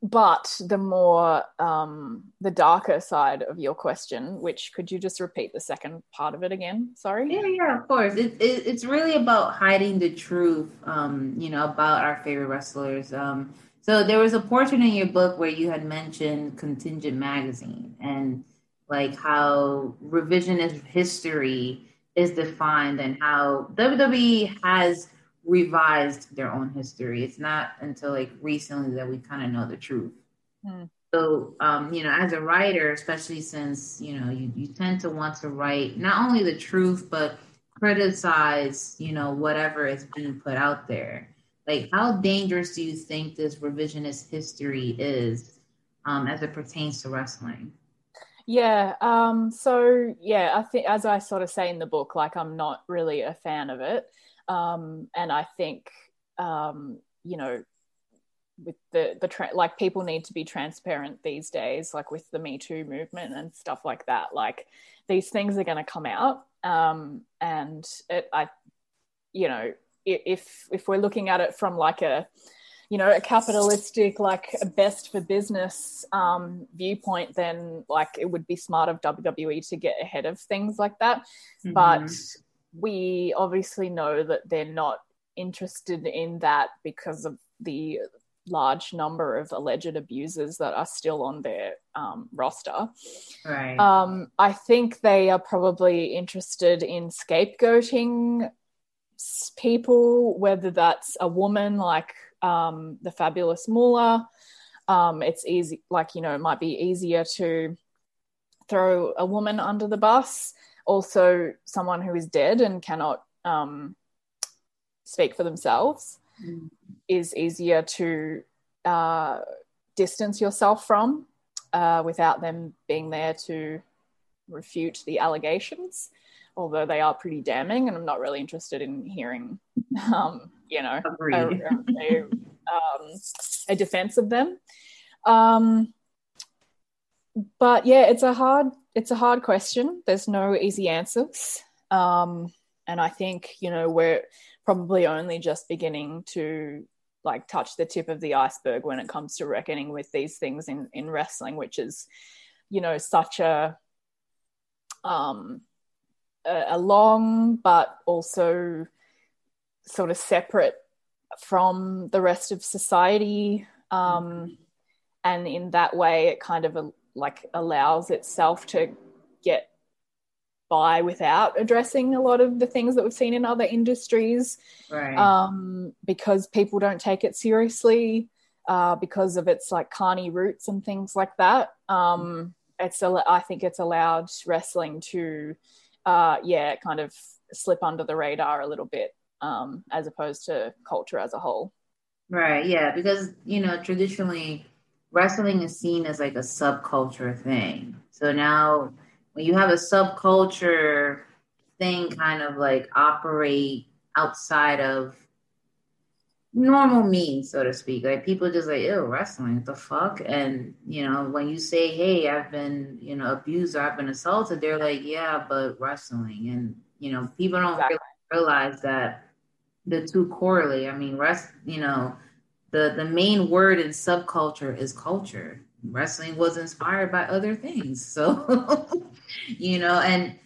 But the more the darker side of your question, which, could you just repeat the second part of it again? Sorry. Yeah, of course. It's really about hiding the truth, you know, about our favorite wrestlers. So there was a portion in your book where you had mentioned Contingent Magazine and, like, how revisionist history is defined and how WWE has revised their own history. It's not until, like, recently that we kind of know the truth. Mm. So, you know, as a writer, especially since, you know, you tend to want to write not only the truth, but criticize, you know, whatever is being put out there. Like, how dangerous do you think this revisionist history is as it pertains to wrestling? Yeah. So, yeah, I think, as I sort of say in the book, like, I'm not really a fan of it. And I think, you know, with like, people need to be transparent these days, like with the Me Too movement and stuff like that. Like, these things are going to come out, and if we're looking at it from, like, a, you know, a capitalistic, like, best for business viewpoint, then, like, it would be smart of WWE to get ahead of things like that. Mm-hmm. But we obviously know that they're not interested in that because of the large number of alleged abusers that are still on their roster. Right. I think they are probably interested in scapegoating people, whether that's a woman, like the Fabulous Moolah. It's easy, like, you know, it might be easier to throw a woman under the bus. Also, someone who is dead and cannot speak for themselves is easier to distance yourself from without them being there to refute the allegations, although they are pretty damning, and I'm not really interested in hearing, a defense of them. But yeah, it's a hard question. There's no easy answers. And I think, we're probably only just beginning to touch the tip of the iceberg when it comes to reckoning with these things in wrestling, which is, such a long but also sort of separate from the rest of society. And in that way, it kind of allows itself to get by without addressing a lot of the things that we've seen in other industries, right? Because people don't take it seriously because of its carny roots and things like that. I think it's allowed wrestling to kind of slip under the radar a little bit, as opposed to culture as a whole. Right, yeah, because, traditionally wrestling is seen as a subculture thing. So now when you have a subculture thing kind of operate outside of normal means, so to speak, people just ew, wrestling, what the fuck? And, when you say, hey, I've been, abused or I've been assaulted, they're yeah, but wrestling. And, people don't realize that the two correlate. I mean, the main word in subculture is culture. Wrestling was inspired by other things. So, and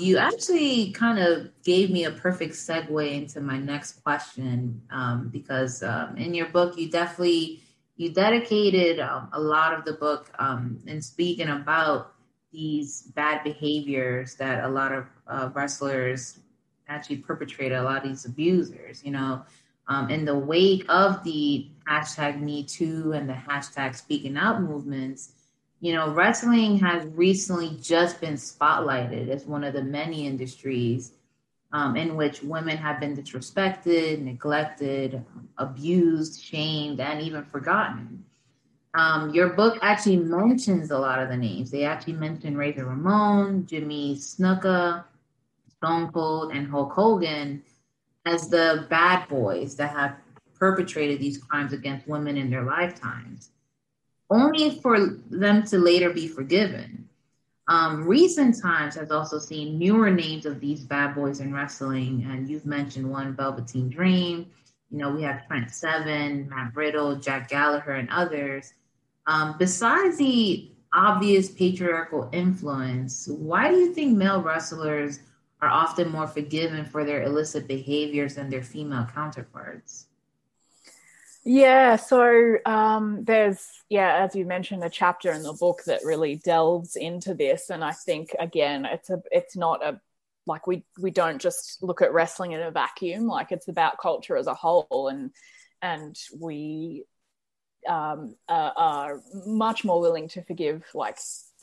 you actually kind of gave me a perfect segue into my next question, because in your book, you dedicated a lot of the book in speaking about these bad behaviors that a lot of wrestlers actually perpetrate, a lot of these abusers, in the wake of the #MeToo and the #SpeakingOut movements, wrestling has recently just been spotlighted as one of the many industries in which women have been disrespected, neglected, abused, shamed, and even forgotten. Your book actually mentions a lot of the names. They actually mention Razor Ramon, Jimmy Snuka, Stone Cold, and Hulk Hogan as the bad boys that have perpetrated these crimes against women in their lifetimes, only for them to later be forgiven. Recent times has also seen newer names of these bad boys in wrestling, and you've mentioned one, Velveteen Dream. We have Trent Seven, Matt Riddle, Jack Gallagher, and others. Besides the obvious patriarchal influence, why do you think male wrestlers are often more forgiven for their illicit behaviors than their female counterparts? Yeah, so there's, as you mentioned, a chapter in the book that really delves into this, and I think, again, we don't just look at wrestling in a vacuum. It's about culture as a whole, and we are much more willing to forgive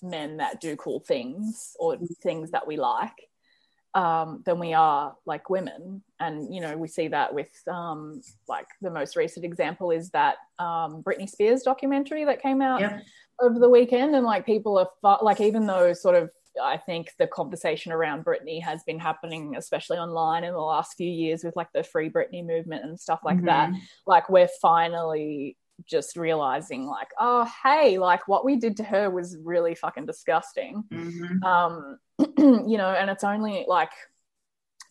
men that do cool things or things that we like, than we are women. And we see that with the most recent example is that Britney Spears documentary that came out over the weekend, and people are even though sort of I think the conversation around Britney has been happening, especially online, in the last few years with the Free Britney movement and stuff like that, we're finally just realizing what we did to her was really fucking disgusting. And it's only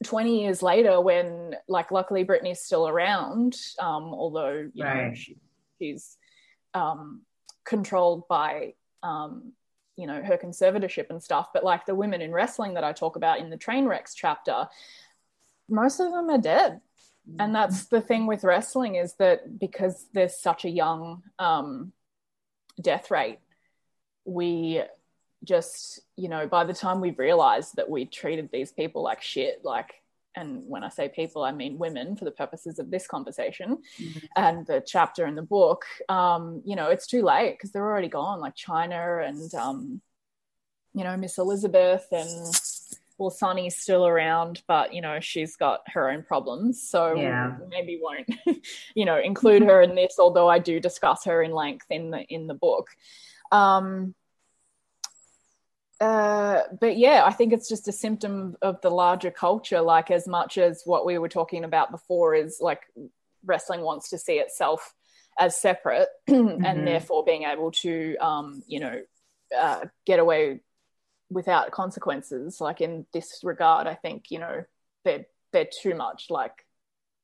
20 years later when luckily Britney's still around, although know she's controlled by her conservatorship and stuff, but the women in wrestling that I talk about in the Trainwrecks chapter, most of them are dead. And that's the thing with wrestling, is that because there's such a young death rate, we just, by the time we realized that we treated these people like shit, and when I say people, I mean women for the purposes of this conversation and the chapter in the book, it's too late because they're already gone, China and, Miss Elizabeth and well, Sunny's still around, but, you know, she's got her own problems, so we maybe won't, you know, include her in this, although I do discuss her in length in the book. But yeah, I think it's just a symptom of the larger culture, like as much as what we were talking about before is like wrestling wants to see itself as separate and therefore being able to, you know, get away without consequences. Like in this regard, I think, you know, they're too much like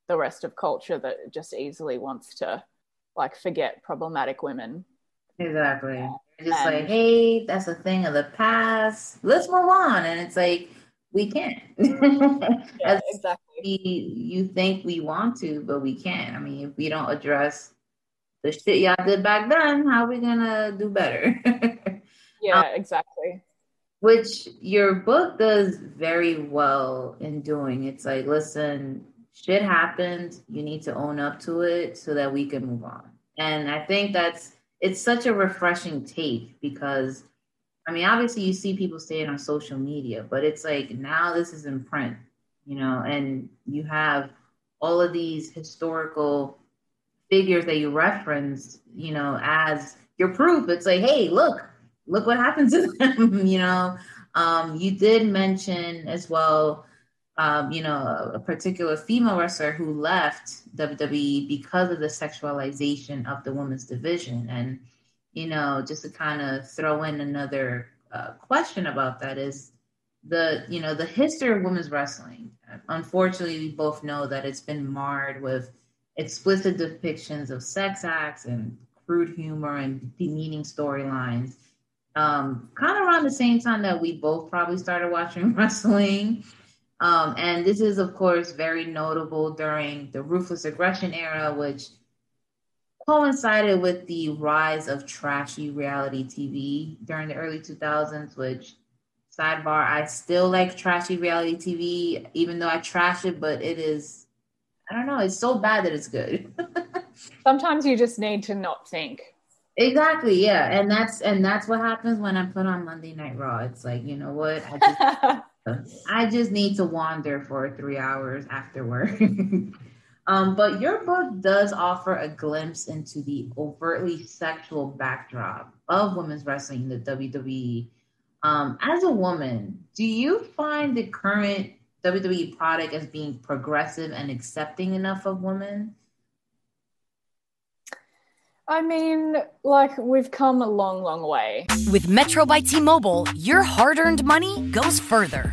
the rest of culture that just easily wants to like forget problematic women. Exactly. Just like, hey, that's a thing of the past, let's move on. And it's like, we can't. Yeah, exactly. You think we want to, but we can't. I mean, if we don't address the shit y'all did back then, how are we gonna do better? Yeah, exactly. Which your book does very well in doing. It's like, listen, shit happened, you need to own up to it so that we can move on. And I think it's such a refreshing take, because I mean, obviously you see people saying on social media, but it's like, now this is in print, you know, and you have all of these historical figures that you reference, you know, as your proof. It's like, hey, look what happened to them, you know. You did mention as well, you know, a particular female wrestler who left WWE because of the sexualization of the women's division. And, you know, just to kind of throw in another question about that is the history of women's wrestling. Unfortunately, we both know that it's been marred with explicit depictions of sex acts and crude humor and demeaning storylines. Kind of around the same time that we both probably started watching wrestling. And this is, of course, very notable during the Ruthless Aggression era, which coincided with the rise of trashy reality TV during the early 2000s, which, sidebar, I still like trashy reality TV, even though I trash it, but it is, I don't know, it's so bad that it's good. Sometimes you just need to not think. Exactly, yeah. And that's what happens when I put on Monday Night Raw. It's like, you know what? I just need to wander for 3 hours afterward. But your book does offer a glimpse into the overtly sexual backdrop of women's wrestling in the WWE. As a woman, do you find the current WWE product as being progressive and accepting enough of women? I mean, like, we've come a long, long way. With Metro by T-Mobile, your hard-earned money goes further.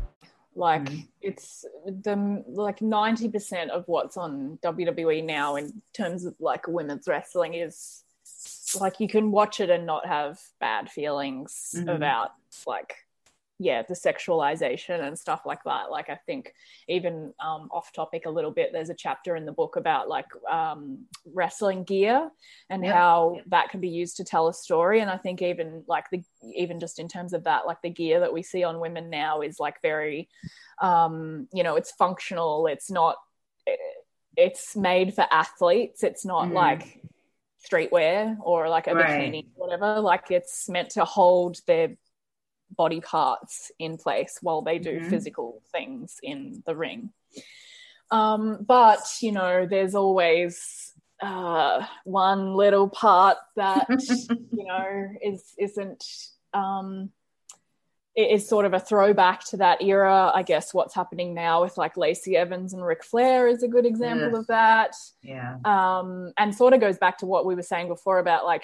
Like, it's the 90% of what's on WWE now in terms of like women's wrestling is like, you can watch it and not have bad feelings about like, yeah, the sexualization and stuff like that. Like, I think even off topic a little bit, there's a chapter in the book about like wrestling gear and how that can be used to tell a story. And I think even like even just in terms of that, like the gear that we see on women now is like very, you know, it's functional. It's not, it's made for athletes. It's not like streetwear or like a bikini, whatever. Like, it's meant to hold their body parts in place while they do physical things in the ring. But, you know, there's always one little part that, you know, is sort of a throwback to that era. I guess what's happening now with like Lacey Evans and Ric Flair is a good example of that. Yeah. And sort of goes back to what we were saying before about like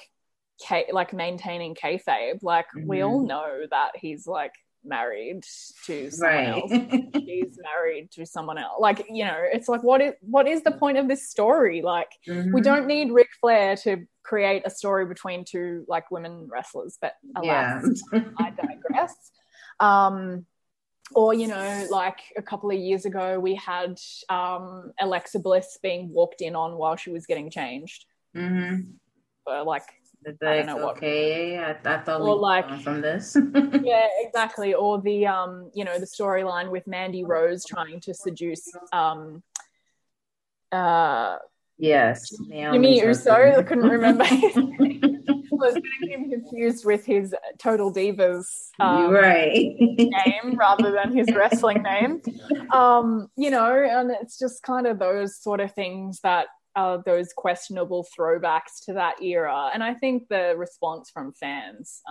maintaining kayfabe. Like, we all know that he's like married to someone else. She's married to someone else. Like, you know, it's like, what is the point of this story? Like, we don't need Ric Flair to create a story between two like women wrestlers. But alas, I digress. Or, you know, like a couple of years ago, we had Alexa Bliss being walked in on while she was getting changed. Mm-hmm. But like, I don't know okay. what. I thought we were from this. Yeah, exactly. Or the, you know, the storyline with Mandy Rose trying to seduce. Yes. Jimmy Uso. I couldn't remember his name. I was getting him confused with his Total Divas name rather than his wrestling name, you know, and it's just kind of those sort of things that are those questionable throwbacks to that era. And I think the response from fans,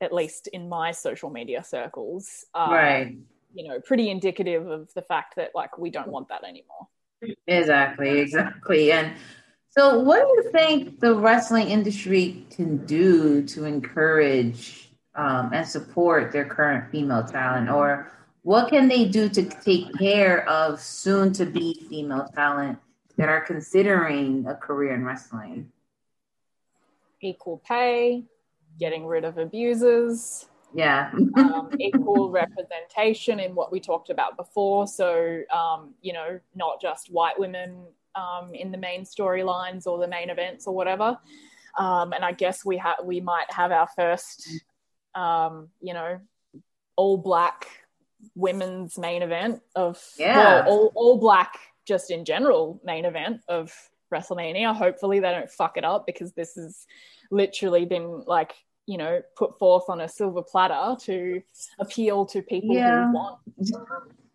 at least in my social media circles, you know, pretty indicative of the fact that, like, we don't want that anymore. Exactly. And so what do you think the wrestling industry can do to encourage and support their current female talent? Or what can they do to take care of soon-to-be female talent that are considering a career in wrestling? Equal pay, getting rid of abusers. Yeah. Equal representation in what we talked about before. So, you know, not just white women in the main storylines or the main events or whatever, and I guess we might have our first, you know, all black women's main event of all black just in general main event of WrestleMania. Hopefully they don't fuck it up, because this has literally been, like, you know, put forth on a silver platter to appeal to people who want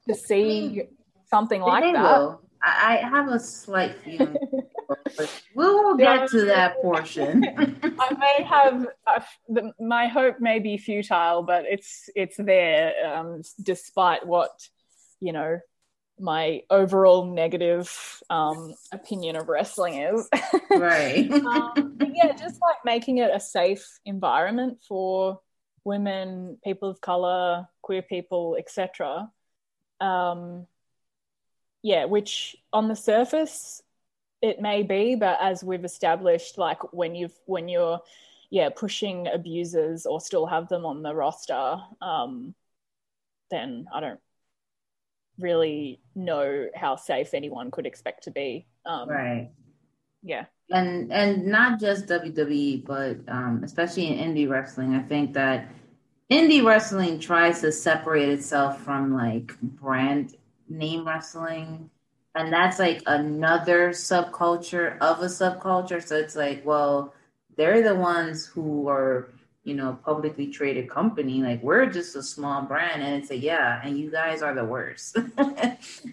to see something like that. I have a slight feeling, but we'll get to that portion. I may have my hope may be futile, but it's there, despite what, you know, my overall negative opinion of wrestling is. Right. Just like making it a safe environment for women, people of color, queer people, etc. Yeah, which on the surface it may be, but as we've established, like when you're pushing abusers or still have them on the roster, then I don't really know how safe anyone could expect to be. Right. Yeah. And not just WWE, but especially in indie wrestling, I think that indie wrestling tries to separate itself from, like, brand name wrestling, and that's like another subculture of a subculture. So it's like, well, they're the ones who are, you know, publicly traded company, like, we're just a small brand. And it's like, yeah, and you guys are the worst.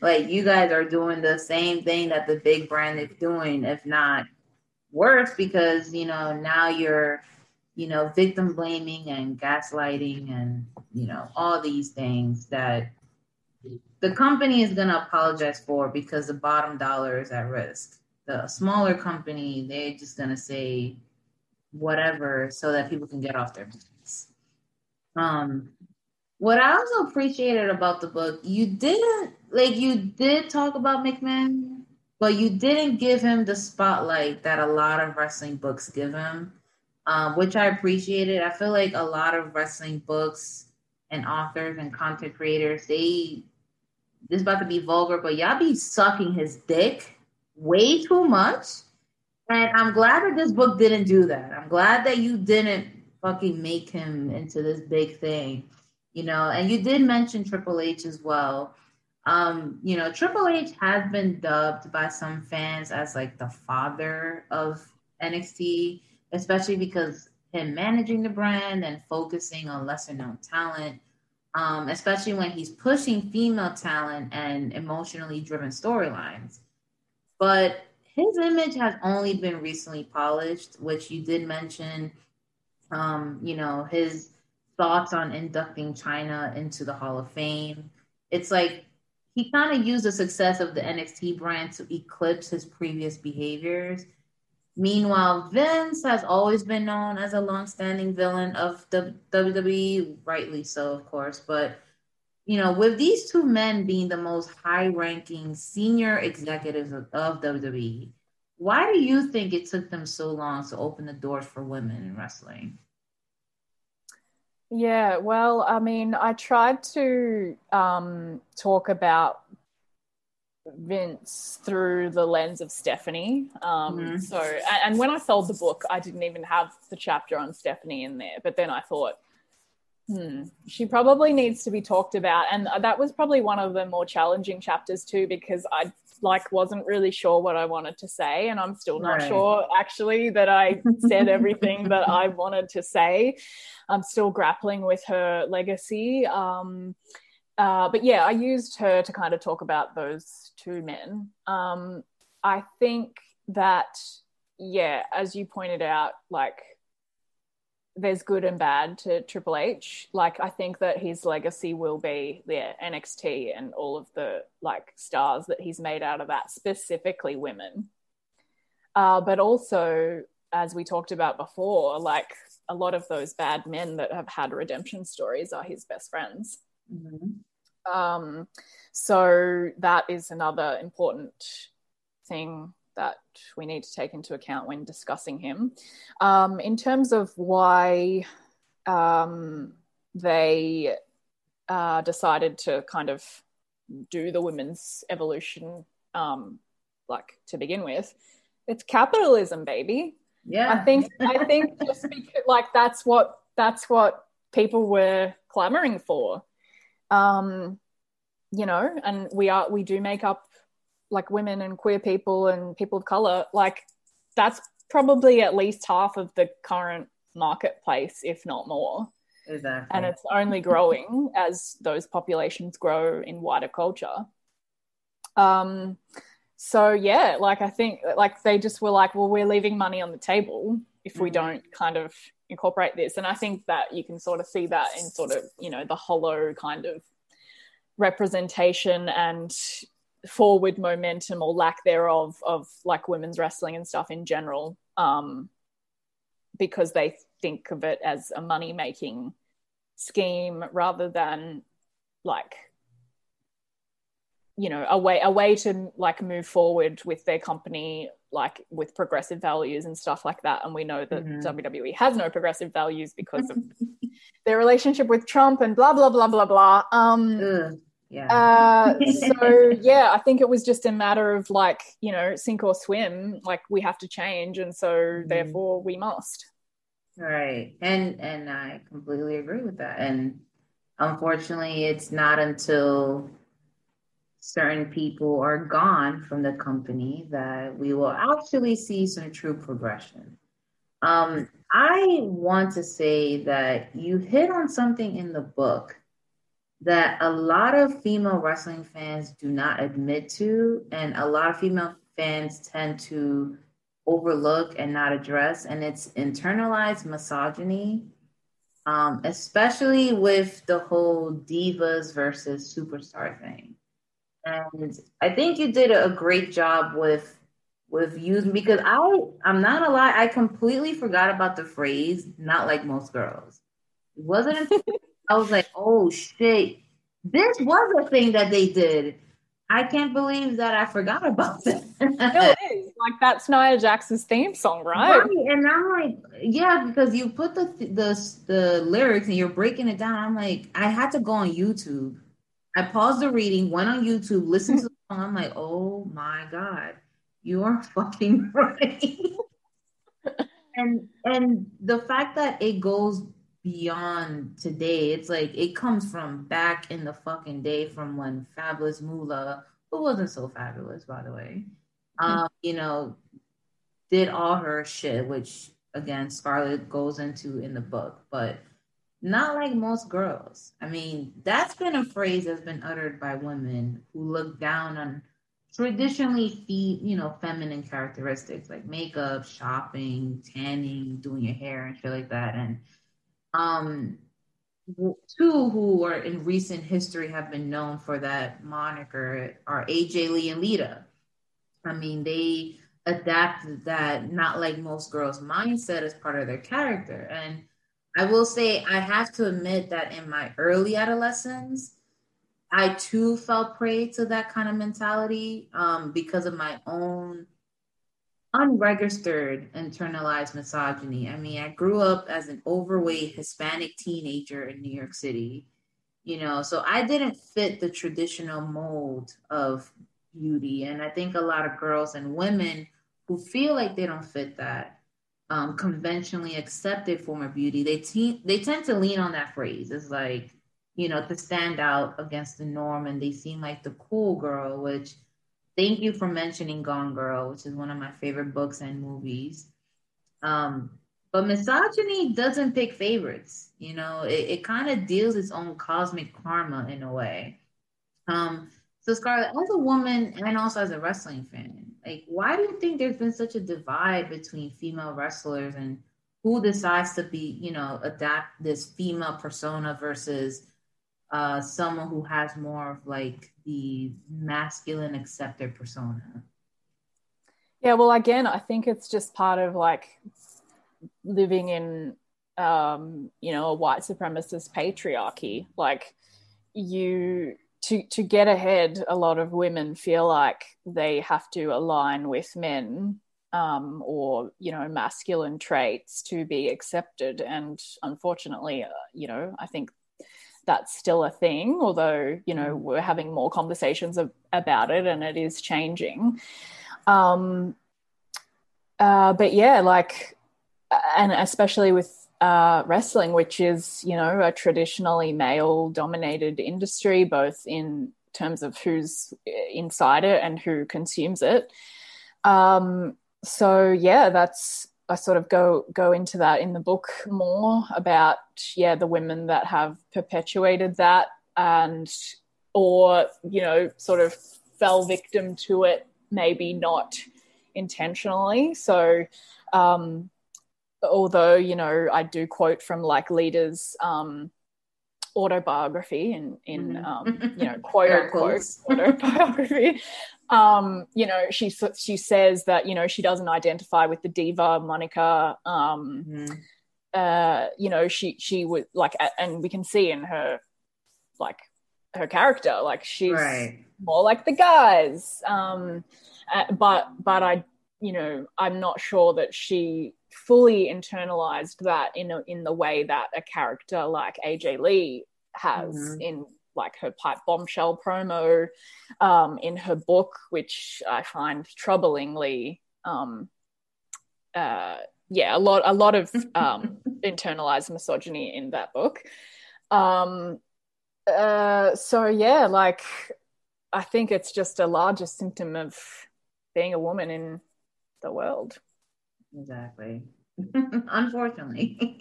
Like, you guys are doing the same thing that the big brand is doing, if not worse, because, you know, now you're, you know, victim blaming and gaslighting and, you know, all these things that the company is going to apologize for, because the bottom dollar is at risk. The smaller company, they're just going to say whatever so that people can get off their business. What I also appreciated about the book, you did talk about McMahon, but you didn't give him the spotlight that a lot of wrestling books give him, which I appreciated. I feel like a lot of wrestling books and authors and content creators, this is about to be vulgar, but y'all be sucking his dick way too much. And I'm glad that this book didn't do that. I'm glad that you didn't fucking make him into this big thing, you know. And you did mention Triple H as well. You know, Triple H has been dubbed by some fans as, like, the father of NXT, especially because him managing the brand and focusing on lesser-known talent. Especially when he's pushing female talent and emotionally driven storylines. But his image has only been recently polished, which you did mention, you know, his thoughts on inducting Chyna into the Hall of Fame. It's like he kind of used the success of the NXT brand to eclipse his previous behaviors. Meanwhile, Vince has always been known as a longstanding villain of WWE, rightly so, of course. But, you know, with these two men being the most high-ranking senior executives of WWE, why do you think it took them so long to open the doors for women in wrestling? Yeah, well, I mean, I tried to talk about Vince through the lens of Stephanie. So, and when I sold the book, I didn't even have the chapter on Stephanie in there. But then I thought, she probably needs to be talked about. And that was probably one of the more challenging chapters too, because I wasn't really sure what I wanted to say, and I'm still not sure actually that I said everything that I wanted to say. I'm still grappling with her legacy. But yeah, I used her to kind of talk about those two men. I think that, yeah, as you pointed out, like there's good and bad to Triple H. Like I think that his legacy will be NXT and all of the like stars that he's made out of that, specifically women. But also, as we talked about before, like a lot of those bad men that have had redemption stories are his best friends. So that is another important thing that we need to take into account when discussing him. In terms of why they decided to kind of do the women's evolution, like to begin with, it's capitalism, baby. Yeah, I think just because, like that's what people were clamoring for. You know, and we do make up like women and queer people and people of color, like that's probably at least half of the current marketplace, if not more. Exactly. And it's only growing as those populations grow in wider culture. So yeah, like I think like they just were like, well, we're leaving money on the table if we don't kind of incorporate this. And I think that you can sort of see that in sort of, you know, the hollow kind of representation and forward momentum or lack thereof of like women's wrestling and stuff in general, because they think of it as a money-making scheme rather than like, you know, a way to like move forward with their company, like with progressive values and stuff like that. And we know that WWE has no progressive values because of their relationship with Trump and blah, blah, blah, blah, blah. So yeah, I think it was just a matter of like, you know, sink or swim, like we have to change. And so therefore we must. Right. And I completely agree with that. And unfortunately it's not until certain people are gone from the company that we will actually see some true progression. I want to say that you hit on something in the book that a lot of female wrestling fans do not admit to, and a lot of female fans tend to overlook and not address, and it's internalized misogyny, especially with the whole divas versus superstar thing. And I think you did a great job with using, because I'm not a lie, I completely forgot about the phrase, not like most girls. It wasn't, I was like, oh shit, this was a thing that they did. I can't believe that I forgot about that. It is, like that's Nia Jax's theme song, right? And I'm like, yeah, because you put the lyrics and you're breaking it down. I'm like, I had to go on YouTube. I paused the reading, went on YouTube, listened to the song. I'm like, oh my God, you are fucking right. and the fact that it goes beyond today, it's like it comes from back in the fucking day, from when Fabulous Moolah, who wasn't so fabulous, by the way, you know, did all her shit, which again, Scarlett goes into in the book, but not like most girls. I mean, that's been a phrase that's been uttered by women who look down on traditionally, you know, feminine characteristics like makeup, shopping, tanning, doing your hair and shit like that. And two who are in recent history have been known for that moniker are AJ Lee and Lita. I mean, they adapted that not like most girls mindset as part of their character. And I will say, I have to admit that in my early adolescence, I too fell prey to that kind of mentality because of my own unregistered internalized misogyny. I mean, I grew up as an overweight Hispanic teenager in New York City, you know, so I didn't fit the traditional mold of beauty. And I think a lot of girls and women who feel like they don't fit that conventionally accepted form of beauty, they tend to lean on that phrase. It's like, you know, to stand out against the norm, and they seem like the cool girl, which thank you for mentioning Gone Girl, which is one of my favorite books and movies. But misogyny doesn't pick favorites. You know, it kind of deals its own cosmic karma in a way. So Scarlett, as a woman and also as a wrestling fan, like, why do you think there's been such a divide between female wrestlers and who decides to be, you know, adapt this female persona versus someone who has more of like the masculine accepted persona? Yeah, well, again, I think it's just part of like living in, you know, a white supremacist patriarchy. Like to get ahead, a lot of women feel like they have to align with men or, you know, masculine traits to be accepted. And unfortunately, you know, I think that's still a thing, although, you know, we're having more conversations about it and it is changing. But yeah, like, and especially with wrestling, which is, you know, a traditionally male dominated industry, both in terms of who's inside it and who consumes it. So yeah, that's, I sort of go into that in the book more about, yeah, the women that have perpetuated that and, or, you know, sort of fell victim to it, maybe not intentionally. So although, you know, I do quote from like Lita's autobiography in you know, quote unquote autobiography, you know, she says that, you know, she doesn't identify with the diva moniker. You know, she would like, and we can see in her, like her character, like she's more like the guys. But I, you know, I'm not sure that she fully internalized that in the way that a character like AJ Lee has in like her Pipe Bombshell promo, in her book, which I find troublingly, yeah, a lot of internalized misogyny in that book. So yeah, like I think it's just a larger symptom of being a woman in the world. Exactly. Unfortunately.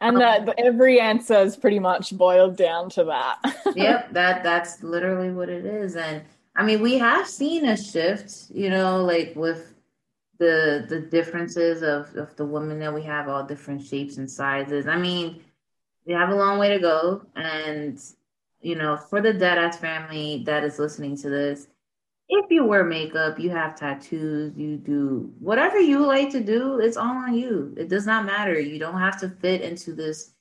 And every answer is pretty much boiled down to that. Yep, that's literally what it is. And I mean, we have seen a shift, you know, like with the differences of the women that we have, all different shapes and sizes. I mean, we have a long way to go. And, you know, for the Deadass family that is listening to this, if you wear makeup, you have tattoos, you do whatever you like to do, it's all on you. It does not matter. You don't have to fit into this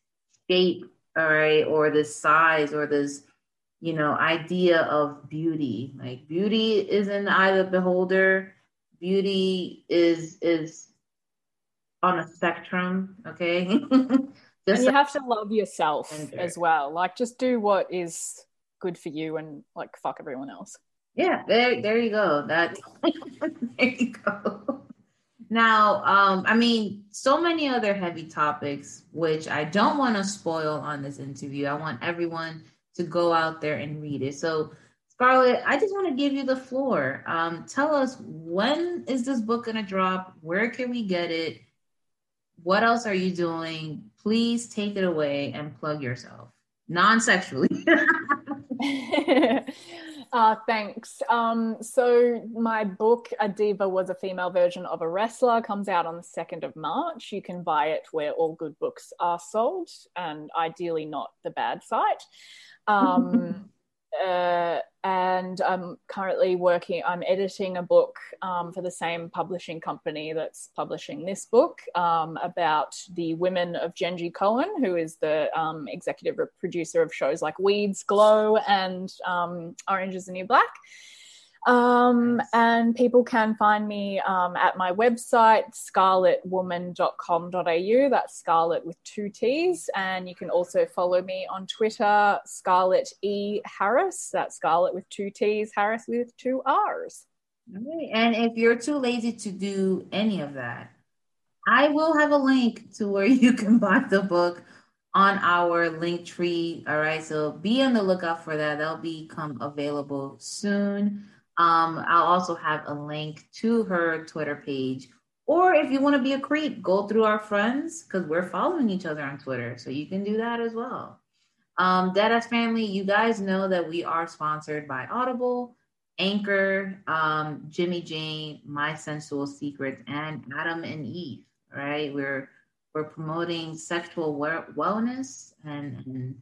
shape, all right, or this size or this, you know, idea of beauty. Like, beauty is in the eye of the beholder. Beauty is on a spectrum, okay? And you have to love yourself as well. Like, just do what is good for you and, like, fuck everyone else. Yeah, there you go. That there you go. Now, I mean, so many other heavy topics, which I don't want to spoil on this interview. I want everyone to go out there and read it. So, Scarlett, I just want to give you the floor. Tell us, when is this book going to drop? Where can we get it? What else are you doing? Please take it away and plug yourself, non-sexually. Thanks. So my book, A Diva Was a Female Version of a Wrestler, comes out on the 2nd of March. You can buy it where all good books are sold, and ideally not the bad site. And I'm currently I'm editing a book for the same publishing company that's publishing this book, about the women of Genji Cohen, who is the executive producer of shows like Weeds, Glow, and Orange is the New Black. And people can find me at my website, scarlettwoman.com.au. That's Scarlett with two T's. And you can also follow me on Twitter, Scarlett E. Harris. That's Scarlett with two T's, Harris with two R's. Okay. And if you're too lazy to do any of that, I will have a link to where you can buy the book on our Linktree. All right. So be on the lookout for that. That'll become available soon. I'll also have a link to her Twitter page. Or if you want to be a creep, go through our friends, because we're following each other on Twitter. So you can do that as well. Deadass family, you guys know that we are sponsored by Audible, Anchor, Jimmy Jane, My Sensual Secrets, and Adam and Eve. All right. We're promoting sexual wellness and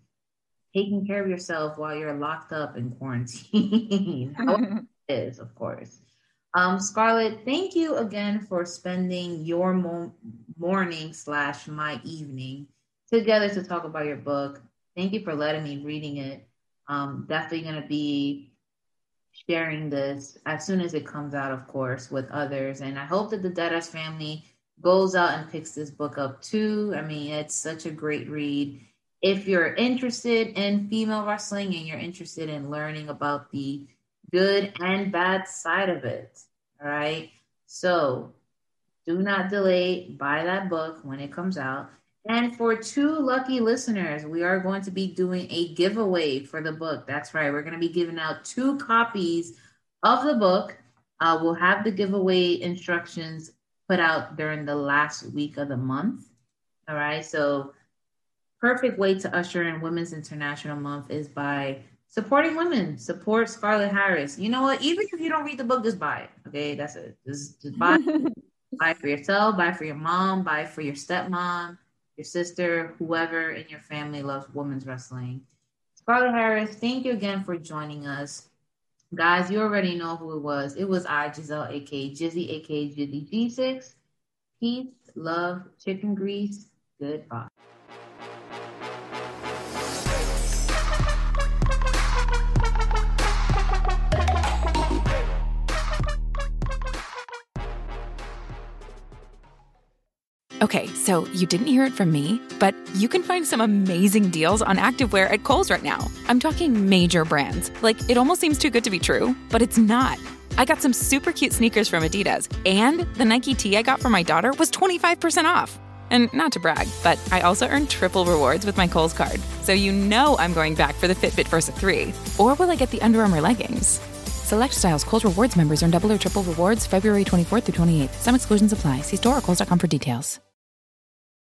taking care of yourself while you're locked up in quarantine. Is, of course. Scarlett, thank you again for spending your morning/my evening together to talk about your book. Thank you for letting me reading it. Definitely going to be sharing this as soon as it comes out, of course, with others. And I hope that the Deadass family goes out and picks this book up too. I mean, it's such a great read. If you're interested in female wrestling and you're interested in learning about the good and bad side of it, all right? So do not delay. Buy that book when it comes out. And for two lucky listeners, we are going to be doing a giveaway for the book. That's right. We're going to be giving out two copies of the book. We'll have the giveaway instructions put out during the last week of the month. All right. So perfect way to usher in Women's International Month is by supporting women. Support Scarlett Harris. You know what? Even if you don't read the book, just buy it. Okay. That's it. Just buy it. Buy it for yourself, buy it for your mom, buy it for your stepmom, your sister, whoever in your family loves women's wrestling. Scarlett Harris, thank you again for joining us. Guys, you already know who it was. It was I, Giselle, a.k.a. Jizzy, a.k.a. Jizzy G6. Peace, love, chicken grease. Goodbye. Okay, so you didn't hear it from me, but you can find some amazing deals on activewear at Kohl's right now. I'm talking major brands. Like, it almost seems too good to be true, but it's not. I got some super cute sneakers from Adidas, and the Nike tee I got for my daughter was 25% off. And not to brag, but I also earned triple rewards with my Kohl's card. So you know I'm going back for the Fitbit Versa 3. Or will I get the Under Armour leggings? Select styles. Kohl's rewards members earn double or triple rewards February 24th through 28th. Some exclusions apply. See store or kohls.com for details.